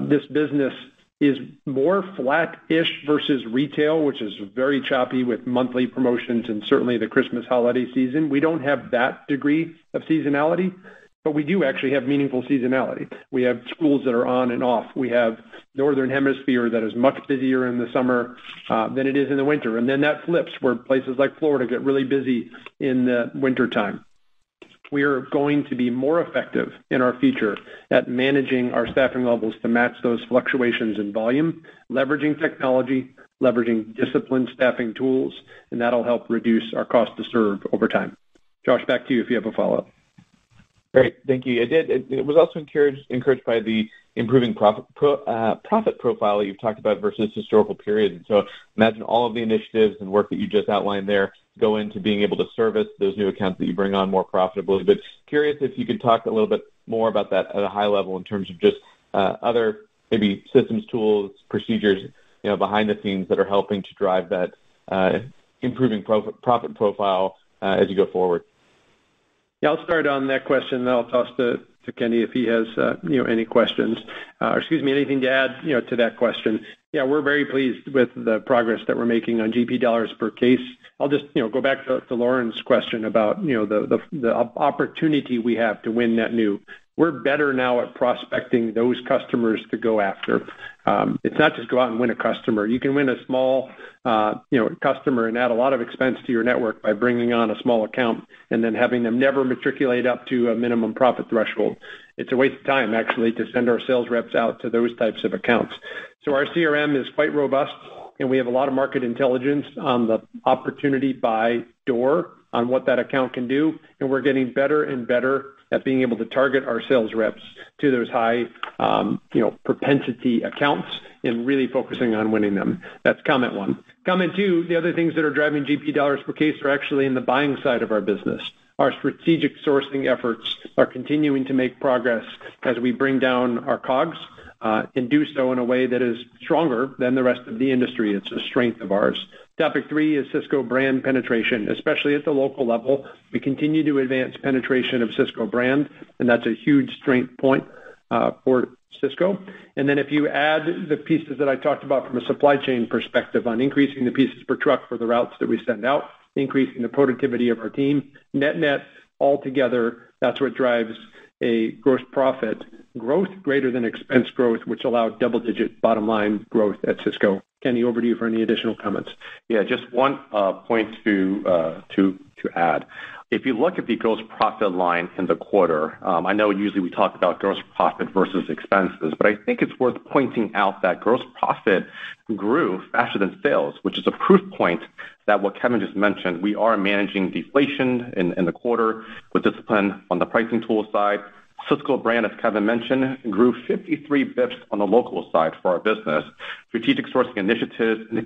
This business is more flat-ish versus retail, which is very choppy with monthly promotions and certainly the Christmas holiday season. We don't have that degree of seasonality, but we do actually have meaningful seasonality. We have schools that are on and off. We have Northern Hemisphere that is much busier in the summer than it is in the winter. And then that flips, where places like Florida get really busy in the wintertime. We are going to be more effective in our future at managing our staffing levels to match those fluctuations in volume, leveraging technology, leveraging disciplined staffing tools, and that'll help reduce our cost to serve over time. Josh, back to you if you have a follow-up. Great. Thank you. I was also encouraged by the improving profit profile that you've talked about versus historical periods. So imagine all of the initiatives and work that you just outlined there go into being able to service those new accounts that you bring on more profitably. But curious if you could talk a little bit more about that at a high level in terms of just other maybe systems, tools, procedures, you know, behind the scenes that are helping to drive that improving profit profile as you go forward. Yeah, I'll start on that question, and then I'll toss to Kenny if he has any questions. Anything to add to that question. Yeah, we're very pleased with the progress that we're making on GP dollars per case. I'll just go back to Lauren's question about the opportunity we have to win net new. We're better now at prospecting those customers to go after. It's not just go out and win a customer. You can win a small customer and add a lot of expense to your network by bringing on a small account and then having them never matriculate up to a minimum profit threshold. It's a waste of time, actually, to send our sales reps out to those types of accounts. So our CRM is quite robust, and we have a lot of market intelligence on the opportunity by door on what that account can do, and we're getting better and better at being able to target our sales reps to those high propensity accounts and really focusing on winning them. That's comment one. Comment two, the other things that are driving GP dollars per case are actually in the buying side of our business. Our strategic sourcing efforts are continuing to make progress as we bring down our COGS and do so in a way that is stronger than the rest of the industry. It's a strength of ours. Topic three is Sysco brand penetration, especially at the local level. We continue to advance penetration of Sysco brand, and that's a huge strength point for Sysco. And then if you add the pieces that I talked about from a supply chain perspective on increasing the pieces per truck for the routes that we send out, increasing the productivity of our team, net altogether, that's what drives a gross profit growth greater than expense growth, which allowed double-digit bottom line growth at Sysco. Kenny, over to you for any additional comments. Yeah, just one point to add. If you look at the gross profit line in the quarter, I know usually we talk about gross profit versus expenses, but I think it's worth pointing out that gross profit grew faster than sales, which is a proof point that what Kevin just mentioned, we are managing deflation in the quarter with discipline on the pricing tool side. Sysco brand, as Kevin mentioned, grew 53 bips on the local side for our business, strategic sourcing initiatives, and the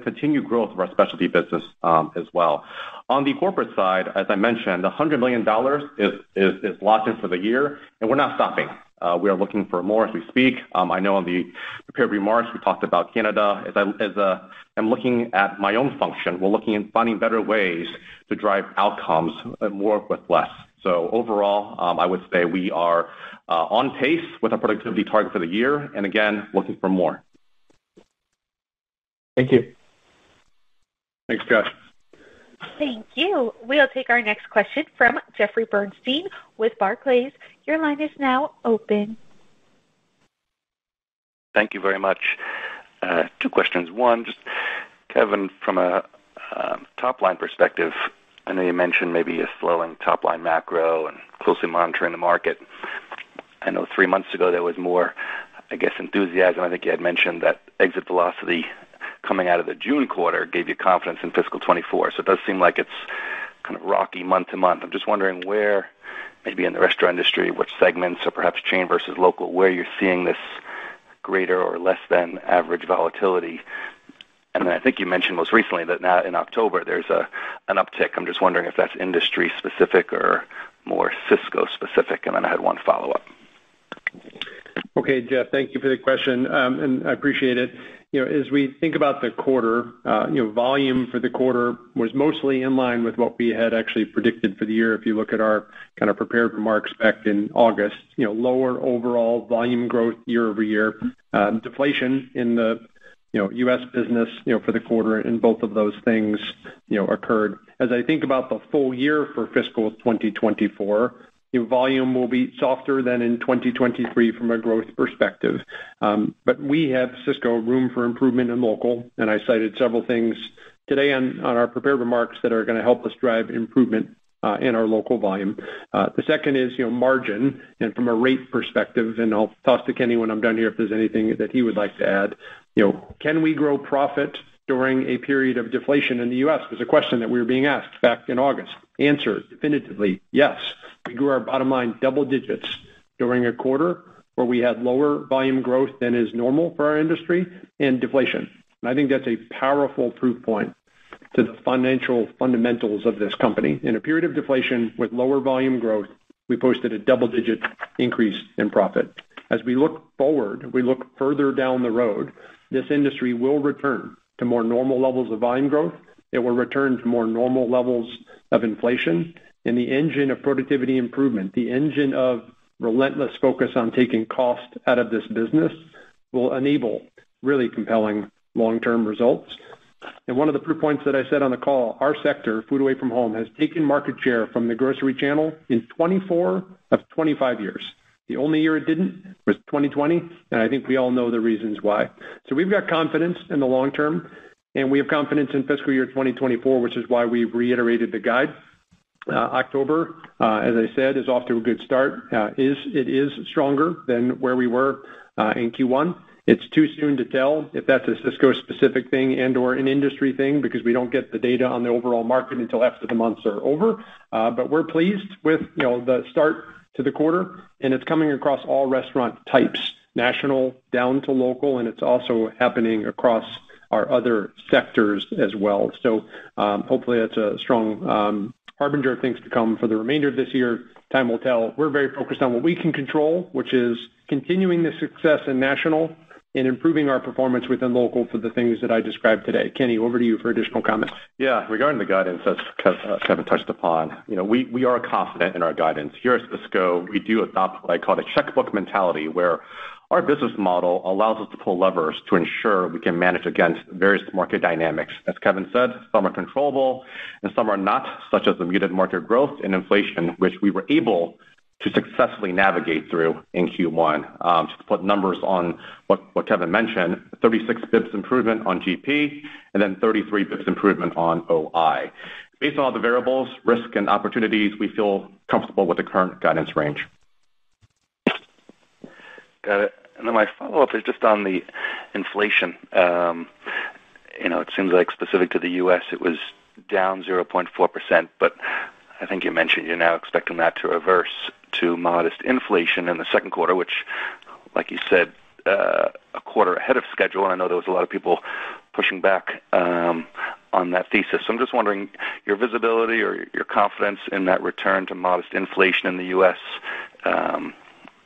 continued growth of our specialty business as well. On the corporate side, as I mentioned, the $100 million is locked in for the year, and we're not stopping. We are looking for more as we speak. I know in the prepared remarks, we talked about Canada. As I'm looking at my own function, we're looking at finding better ways to drive outcomes more with less. So overall, I would say we are on pace with our productivity target for the year, and again, looking for more. Thank you. Thanks, Josh. Thank you. We'll take our next question from Jeffrey Bernstein with Barclays. Your line is now open. Thank you very much. Two questions. One, just Kevin, from a top-line perspective, I know you mentioned maybe a slowing top-line macro and closely monitoring the market. I know 3 months ago there was more, enthusiasm. I think you had mentioned that exit velocity coming out of the June quarter gave you confidence in fiscal 24. So it does seem like it's kind of rocky month to month. I'm just wondering where, maybe in the restaurant industry, which segments or perhaps chain versus local, where you're seeing this greater or less than average volatility. And then I think you mentioned most recently that now in October there's an uptick. I'm just wondering if that's industry specific or more Sysco specific. And then I had one follow up. Okay, Jeff, thank you for the question, and I appreciate it. You know, as we think about the quarter, volume for the quarter was mostly in line with what we had actually predicted for the year. If you look at our kind of prepared remarks back in August, lower overall volume growth year over year, deflation in the U.S. business, for the quarter, and both of those things, occurred. As I think about the full year for fiscal 2024, volume will be softer than in 2023 from a growth perspective. But we have Sysco room for improvement in local, and I cited several things today on our prepared remarks that are going to help us drive improvement in our local volume. The second is, margin, and from a rate perspective, and I'll toss to Kenny when I'm done here if there's anything that he would like to add. Can we grow profit during a period of deflation in the U.S. was a question that we were being asked back in August. Answer, definitively, yes. We grew our bottom line double digits during a quarter where we had lower volume growth than is normal for our industry and deflation. And I think that's a powerful proof point to the financial fundamentals of this company. In a period of deflation with lower volume growth, we posted a double-digit increase in profit. As we look forward, we look further down the road, this industry will return to more normal levels of volume growth. It will return to more normal levels of inflation. And the engine of productivity improvement, the engine of relentless focus on taking cost out of this business, will enable really compelling long-term results. And one of the proof points that I said on the call, our sector, food away from home, has taken market share from the grocery channel in 24 of 25 years. The only year it didn't was 2020, and I think we all know the reasons why. So we've got confidence in the long term, and we have confidence in fiscal year 2024, which is why we reiterated the guide. October, as I said, is off to a good start. It is stronger than where we were in Q1. It's too soon to tell if that's a Sysco-specific thing and or an industry thing, because we don't get the data on the overall market until after the months are over. But we're pleased with the start to the quarter, and it's coming across all restaurant types, national down to local, and it's also happening across our other sectors as well. So hopefully that's a strong harbinger of things to come for the remainder of this year. Time will tell. We're very focused on what we can control, which is continuing the success in national and improving our performance within local for the things that I described today. Kenny, over to you for additional comments. Yeah, regarding the guidance, as Kevin touched upon, we are confident in our guidance. Here at Sysco, we do adopt what I call the checkbook mentality, where our business model allows us to pull levers to ensure we can manage against various market dynamics. As Kevin said, some are controllable and some are not, such as the muted market growth and inflation, which we were able to successfully navigate through in Q1. Just to put numbers on what Kevin mentioned, 36 bips improvement on GP, and then 33 bips improvement on OI. Based on all the variables, risk, and opportunities, we feel comfortable with the current guidance range. Got it. And then my follow-up is just on the inflation. It seems like specific to the U.S., it was down 0.4%, but I think you mentioned you're now expecting that to reverse to modest inflation in the second quarter, which, like you said, a quarter ahead of schedule. And I know there was a lot of people pushing back on that thesis. So I'm just wondering your visibility or your confidence in that return to modest inflation in the U.S.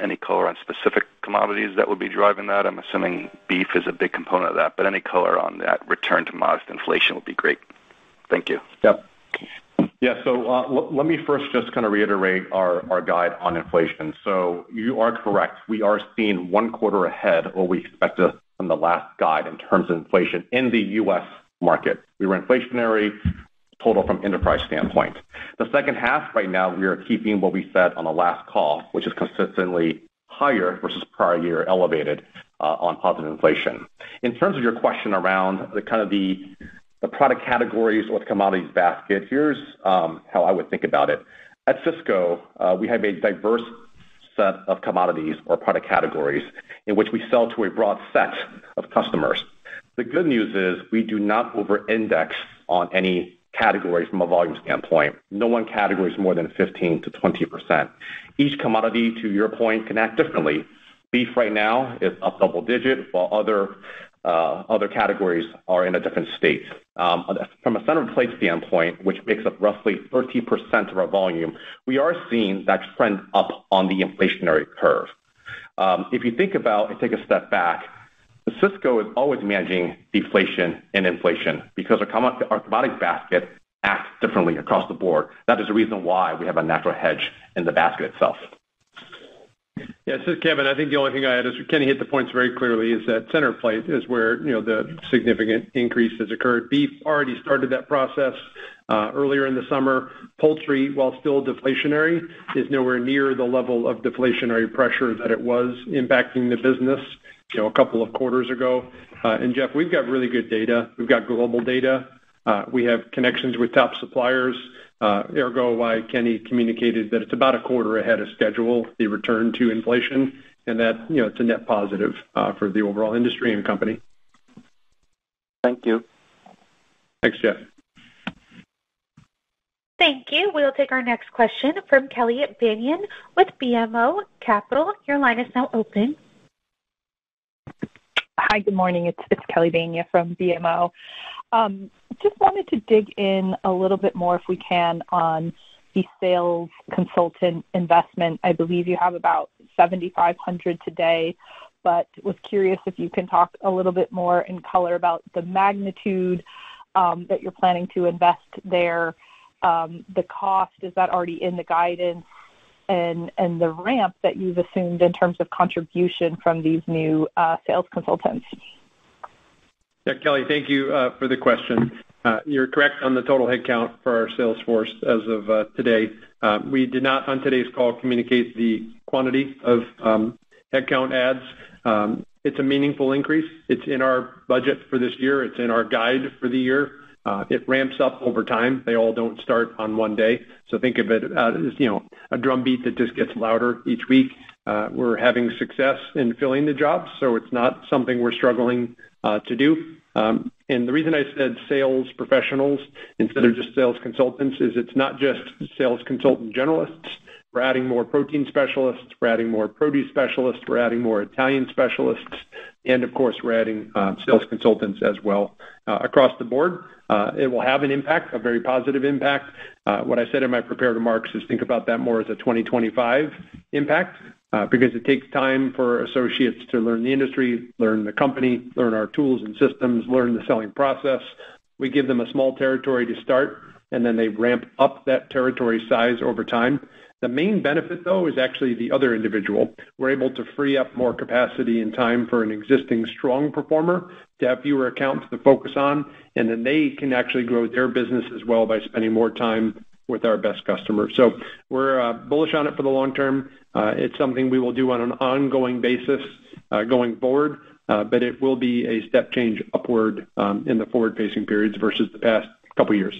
Any color on specific commodities that would be driving that? I'm assuming beef is a big component of that, but any color on that return to modest inflation would be great. Thank you. Yep. Yeah, so let me first just kind of reiterate our guide on inflation. So you are correct. We are seeing one quarter ahead of what we expected from the last guide in terms of inflation in the U.S. market. We were inflationary total from enterprise standpoint. The second half right now, we are keeping what we said on the last call, which is consistently higher versus prior year elevated on positive inflation. In terms of your question around the kind of the product categories or the commodities basket, here's how I would think about it. At Sysco, we have a diverse set of commodities or product categories in which we sell to a broad set of customers. The good news is we do not over-index on any categories from a volume standpoint. No one category is more than 15 to 20%. Each commodity, to your point, can act differently. Beef right now is up double digit, while other Other categories are in a different state. From a center of plate standpoint, which makes up roughly 30% of our volume, we are seeing that trend up on the inflationary curve. If you think about and take a step back, Sysco is always managing deflation and inflation because our commodity basket acts differently across the board. That is the reason why we have a natural hedge in the basket itself. Yeah, this is Kevin. I think the only thing I add is Kenny hit the points very clearly is that center plate is where, you know, the significant increase has occurred. Beef already started that process earlier in the summer. Poultry, while still deflationary, is nowhere near the level of deflationary pressure that it was impacting the business, you know, a couple of quarters ago. And Jeff, we've got really good data. We've got global data. We have connections with top suppliers. Ergo, why Kenny communicated that it's about a quarter ahead of schedule, the return to inflation, and that, you know, it's a net positive for the overall industry and company. Thank you. Thanks, Jeff. Thank you. We'll take our next question from Kelly Banyan with BMO Capital. Your line is now open. Hi, good morning. It's Kelly Bania from BMO. Just wanted to dig in a little bit more, if we can, on the sales consultant investment. I believe you have about 7,500 today, but was curious if you can talk a little bit more in color about the magnitude that you're planning to invest there. The cost, is that already in the guidance? And the ramp that you've assumed in terms of contribution from these new sales consultants? Yeah, Kelly, thank you for the question. You're correct on the total headcount for our sales force as of today. We did not, on today's call, communicate the quantity of headcount adds. It's a meaningful increase. It's in our budget for this year. It's in our guide for the year. It ramps up over time. They all don't start on one day. So think of it as, you know, a drumbeat that just gets louder each week. We're having success in filling the jobs, so it's not something we're struggling to do. And the reason I said sales professionals instead of just sales consultants is it's not just sales consultant generalists. We're adding more protein specialists. We're adding more produce specialists. We're adding more Italian specialists. And, of course, we're adding sales consultants as well across the board. It will have an impact, a very positive impact. What I said in my prepared remarks is think about that more as a 2025 impact because it takes time for associates to learn the industry, learn the company, learn our tools and systems, learn the selling process. We give them a small territory to start, and then they ramp up that territory size over time. The main benefit, though, is actually the other individual. We're able to free up more capacity and time for an existing strong performer to have fewer accounts to focus on, and then they can actually grow their business as well by spending more time with our best customers. So we're bullish on it for the long term. It's something we will do on an ongoing basis going forward, but it will be a step change upward in the forward-facing periods versus the past couple years.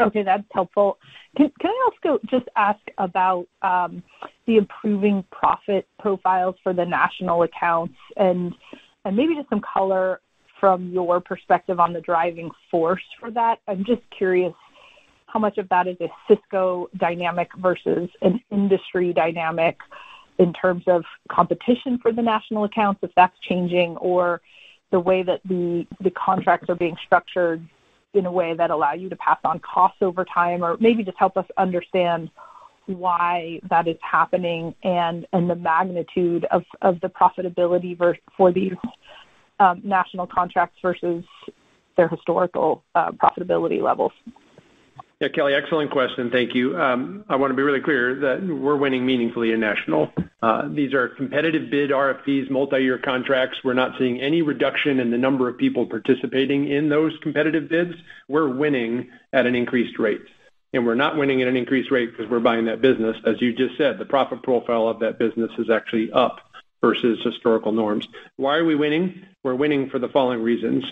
Okay, that's helpful. Can I also just ask about the improving profit profiles for the national accounts and maybe just some color from your perspective on the driving force for that? I'm just curious how much of that is a Sysco dynamic versus an industry dynamic in terms of competition for the national accounts, if that's changing, or the way that the contracts are being structured in a way that allow you to pass on costs over time, or maybe just help us understand why that is happening and the magnitude of the profitability for these national contracts versus their historical profitability levels. Yeah, Kelly, excellent question. Thank you. I want to be really clear that we're winning meaningfully in national. These are competitive bid RFPs, multi-year contracts. We're not seeing any reduction in the number of people participating in those competitive bids. We're winning at an increased rate. And we're not winning at an increased rate because we're buying that business. As you just said, the profit profile of that business is actually up versus historical norms. Why are we winning? We're winning for the following reasons.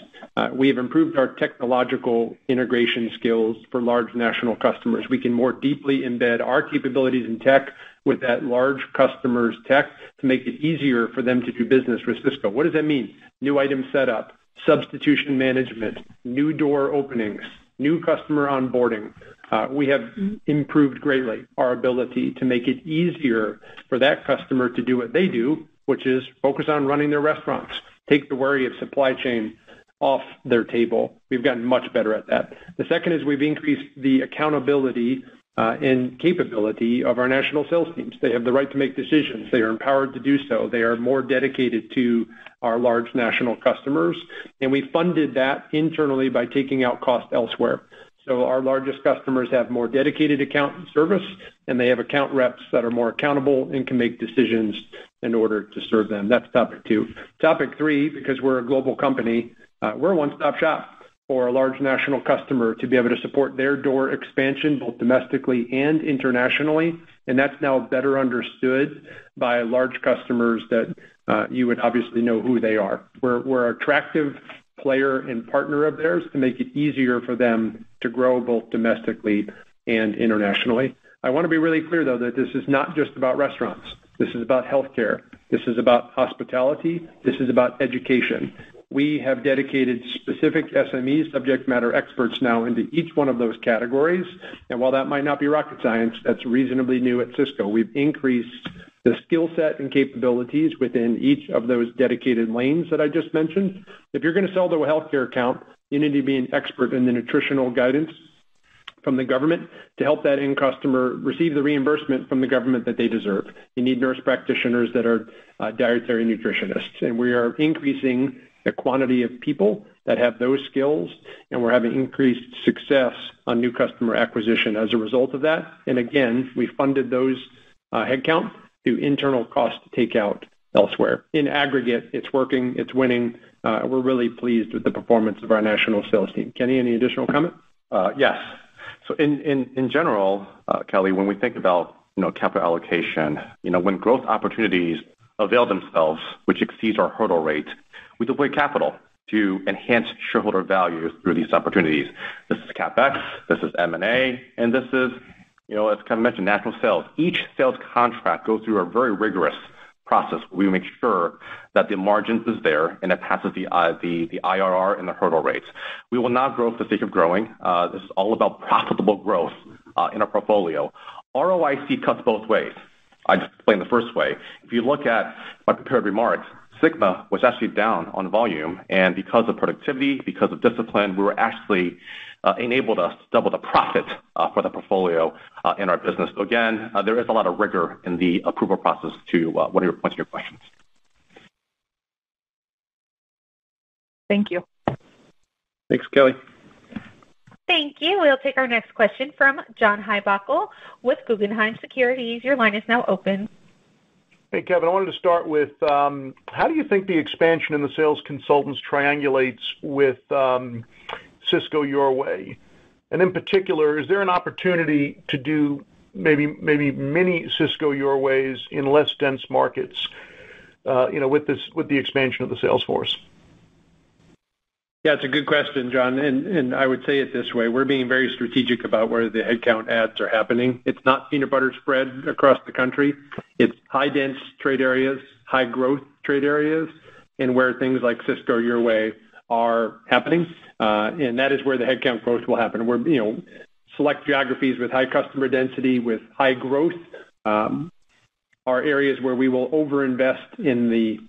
We have improved our technological integration skills for large national customers. We can more deeply embed our capabilities in tech with that large customer's tech to make it easier for them to do business with Sysco. What does that mean? New item setup, substitution management, new door openings, new customer onboarding, we have improved greatly our ability to make it easier for that customer to do what they do, which is focus on running their restaurants, take the worry of supply chain off their table. We've gotten much better at that. The second is we've increased the accountability and capability of our national sales teams. They have the right to make decisions. They are empowered to do so. They are more dedicated to our large national customers. And we funded that internally by taking out cost elsewhere. So our largest customers have more dedicated account service, and they have account reps that are more accountable and can make decisions in order to serve them. That's topic two. Topic three, because we're a global company, we're a one-stop shop for a large national customer to be able to support their door expansion, both domestically and internationally. And that's now better understood by large customers that you would obviously know who they are. We're an attractive player and partner of theirs to make it easier for them to grow both domestically and internationally. I want to be really clear, though, that this is not just about restaurants. This is about healthcare. This is about hospitality. This is about education. We have dedicated specific SME subject matter experts now into each one of those categories. And while that might not be rocket science, that's reasonably new at Sysco. We've increased the skill set and capabilities within each of those dedicated lanes that I just mentioned. If you're going to sell to a healthcare account, you need to be an expert in the nutritional guidance from the government to help that end customer receive the reimbursement from the government that they deserve. You need nurse practitioners that are dietary nutritionists. And we are increasing the quantity of people that have those skills, and we're having increased success on new customer acquisition as a result of that. And again, we funded those headcount through internal cost takeout elsewhere. In aggregate, it's working, it's winning. We're really pleased with the performance of our national sales team. Kenny, any additional comment? Yes. So in general, Kelly, when we think about capital allocation, when growth opportunities avail themselves, which exceeds our hurdle rate, we deploy capital to enhance shareholder value through these opportunities. This is CapEx, this is M&A, and this is, as Kevin mentioned, national sales. Each sales contract goes through a very rigorous process. We make sure that the margins is there and it passes the IRR and the hurdle rates. We will not grow for the sake of growing. This is all about profitable growth in our portfolio. ROIC cuts both ways. I just explained the first way. If you look at my prepared remarks, Sigma was actually down on volume, and because of productivity, because of discipline, we were actually enabled us to double the profit for the portfolio in our business. So again, there is a lot of rigor in the approval process to one of your points in your questions. Thank you. Thanks, Kelly. Thank you. We'll take our next question from John Heinbockel with Guggenheim Securities. Your line is now open. Hey, Kevin, I wanted to start with how do you think the expansion in the sales consultants triangulates with Sysco Your Way? And in particular, is there an opportunity to do maybe mini Sysco Your Ways in less dense markets, with the expansion of the sales force? Yeah, it's a good question, John, and I would say it this way. We're being very strategic about where the headcount adds are happening. It's not peanut butter spread across the country. It's high-dense trade areas, high-growth trade areas, and where things like Sysco Your Way are happening, and that is where the headcount growth will happen. We're, select geographies with high customer density, with high growth, are areas where we will overinvest in the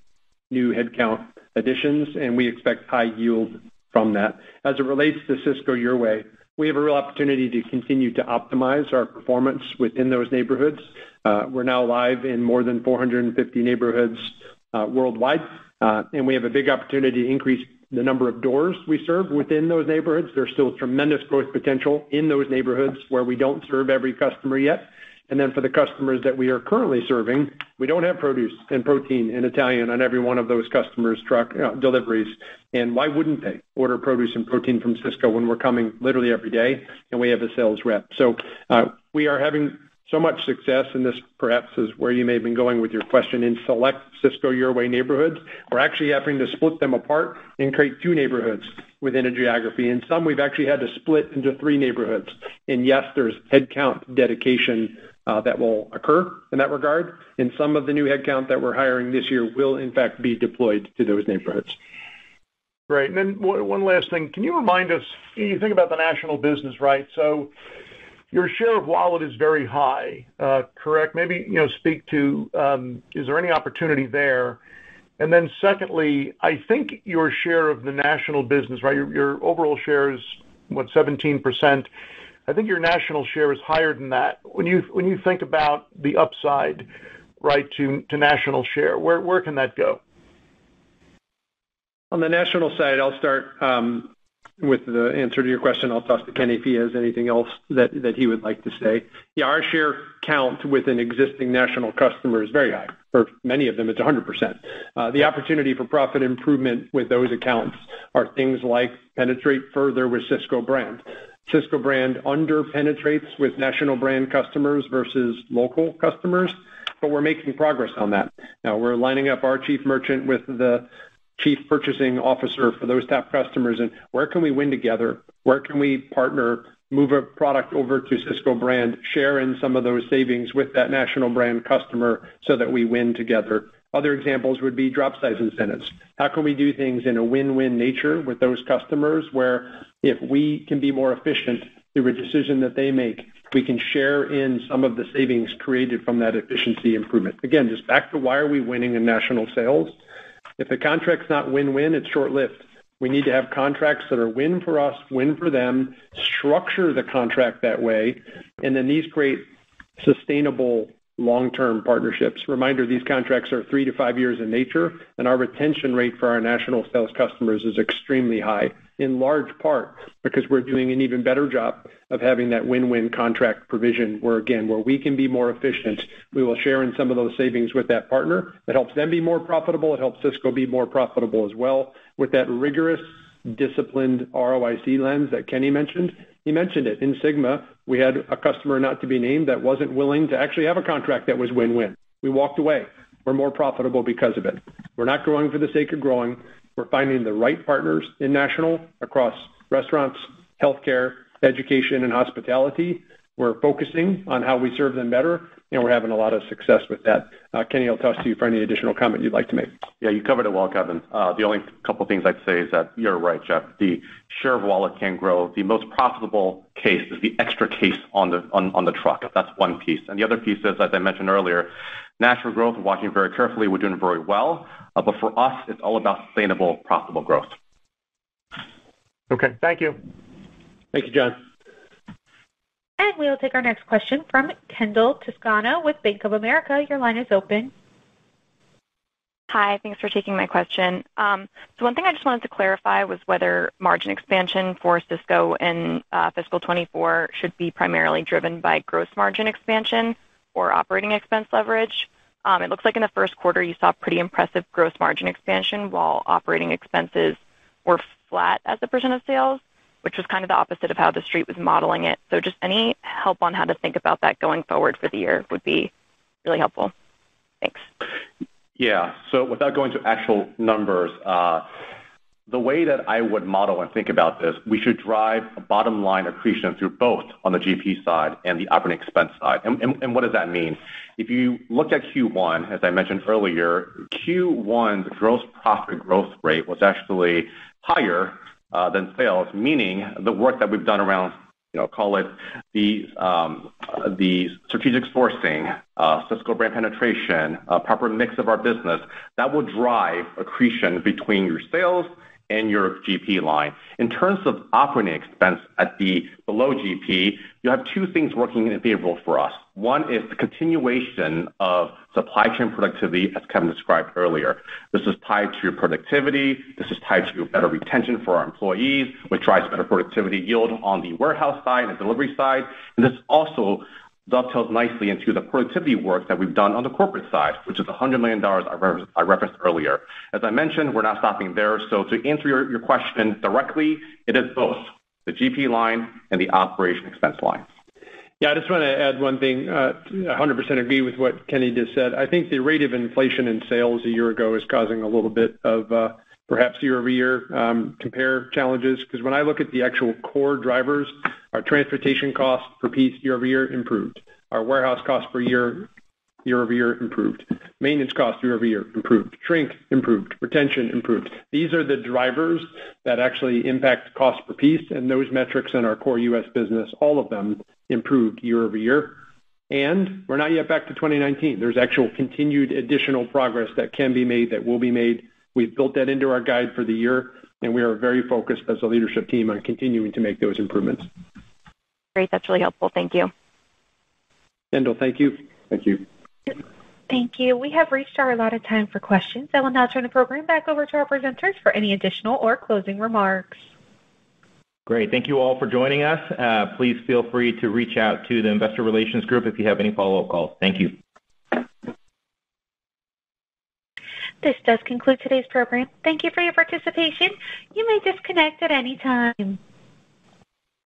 new headcount additions, and we expect high yield from that. As it relates to Sysco Your Way, we have a real opportunity to continue to optimize our performance within those neighborhoods. We're now live in more than 450 neighborhoods worldwide, and we have a big opportunity to increase the number of doors we serve within those neighborhoods. There's still tremendous growth potential in those neighborhoods where we don't serve every customer yet. And then for the customers that we are currently serving, we don't have produce and protein and Italian on every one of those customers' truck deliveries. And why wouldn't they order produce and protein from Sysco when we're coming literally every day and we have a sales rep? So we are having so much success, and this perhaps is where you may have been going with your question, in select Sysco Your Way neighborhoods. We're actually having to split them apart and create two neighborhoods within a geography. And some we've actually had to split into three neighborhoods. And yes, there's headcount dedication that will occur in that regard, and some of the new headcount that we're hiring this year will in fact be deployed to those neighborhoods. Great. And then one last thing. Can you remind us, you think about the national business, right? So your share of wallet is very high, correct? Maybe, you know, speak to, is there any opportunity there? And then secondly, I think your share of the national business, right, your overall share is, what, 17%. I think your national share is higher than that. When you think about the upside, right, to national share, where can that go? On the national side, I'll start with the answer to your question. I'll toss to Kenny if he has anything else that he would like to say. Yeah, our share count within existing national customers is very high. For many of them, it's 100%. The opportunity for profit improvement with those accounts are things like penetrate further with Sysco Brand. Sysco Brand under-penetrates with national brand customers versus local customers, but we're making progress on that. Now, we're lining up our chief merchant with the chief purchasing officer for those top customers, and where can we win together? Where can we partner, move a product over to Sysco Brand, share in some of those savings with that national brand customer so that we win together? Other examples would be drop size incentives. How can we do things in a win-win nature with those customers where if we can be more efficient through a decision that they make, we can share in some of the savings created from that efficiency improvement? Again, just back to why are we winning in national sales? If the contract's not win-win, it's short-lived. We need to have contracts that are win for us, win for them, structure the contract that way, and then these create sustainable long-term partnerships. Reminder, these contracts are 3 to 5 years in nature, and our retention rate for our national sales customers is extremely high, in large part because we're doing an even better job of having that win-win contract provision where, again, where we can be more efficient, we will share in some of those savings with that partner. It helps them be more profitable. It helps Sysco be more profitable as well with that rigorous, disciplined ROIC lens that Kenny mentioned. He mentioned it. In Sigma, we had a customer not to be named that wasn't willing to actually have a contract that was win-win. We walked away. We're more profitable because of it. We're not growing for the sake of growing. We're finding the right partners in national across restaurants, healthcare, education, and hospitality. We're focusing on how we serve them better, and we're having a lot of success with that. Kenny, I'll toss to you for any additional comment you'd like to make. Yeah, you covered it well, Kevin. The only couple things I'd say is that you're right, Jeff. The share of wallet can grow. The most profitable case is the extra case on the truck. That's one piece. And the other piece is, as I mentioned earlier, natural growth, we're watching very carefully. We're doing very well. But for us, it's all about sustainable, profitable growth. Okay, thank you. Thank you, John. And we'll take our next question from Kendall Toscano with Bank of America. Your line is open. Hi, thanks for taking my question. So one thing I just wanted to clarify was whether margin expansion for Sysco in fiscal 24 should be primarily driven by gross margin expansion or operating expense leverage. It looks like in the first quarter you saw pretty impressive gross margin expansion while operating expenses were flat as a percent of sales, which was kind of the opposite of how the street was modeling it. So just any help on how to think about that going forward for the year would be really helpful. Thanks. Yeah, so without going to actual numbers, the way that I would model and think about this, we should drive a bottom line accretion through both on the GP side and the operating expense side. And what does that mean? If you look at Q1, as I mentioned earlier, Q1's gross profit growth rate was actually higher than sales, meaning the work that we've done around, you know, call it the strategic sourcing, Sysco Brand penetration, proper mix of our business, that will drive accretion between your sales and your GP line. In terms of operating expense at the below GP, you have two things working in favorable for us. One is the continuation of supply chain productivity, as Kevin described earlier. This is tied to productivity. This is tied to better retention for our employees, which drives better productivity yield on the warehouse side and delivery side. And this also dovetails nicely into the productivity work that we've done on the corporate side, which is $100 million I referenced earlier. As I mentioned, we're not stopping there. So to answer your question directly, it is both the GP line and the operation expense line. Yeah, I just want to add one thing. 100% agree with what Kenny just said. I think the rate of inflation in sales a year ago is causing a little bit of perhaps year-over-year compare challenges, because when I look at the actual core drivers, our transportation cost per piece year-over-year improved. Our warehouse cost per year year-over-year improved. Maintenance costs year-over-year improved. Shrink improved. Retention improved. These are the drivers that actually impact cost per piece, and those metrics in our core U.S. business, all of them improved year-over-year. And we're not yet back to 2019. There's actual continued additional progress that can be made, that will be made. We've built that into our guide for the year, and we are very focused as a leadership team on continuing to make those improvements. Great. That's really helpful. Thank you. Kendall, thank you. Thank you. Thank you. We have reached our allotted time for questions. I will now turn the program back over to our presenters for any additional or closing remarks. Great. Thank you all for joining us. Please feel free to reach out to the Investor Relations Group if you have any follow-up calls. Thank you. This does conclude today's program. Thank you for your participation. You may disconnect at any time.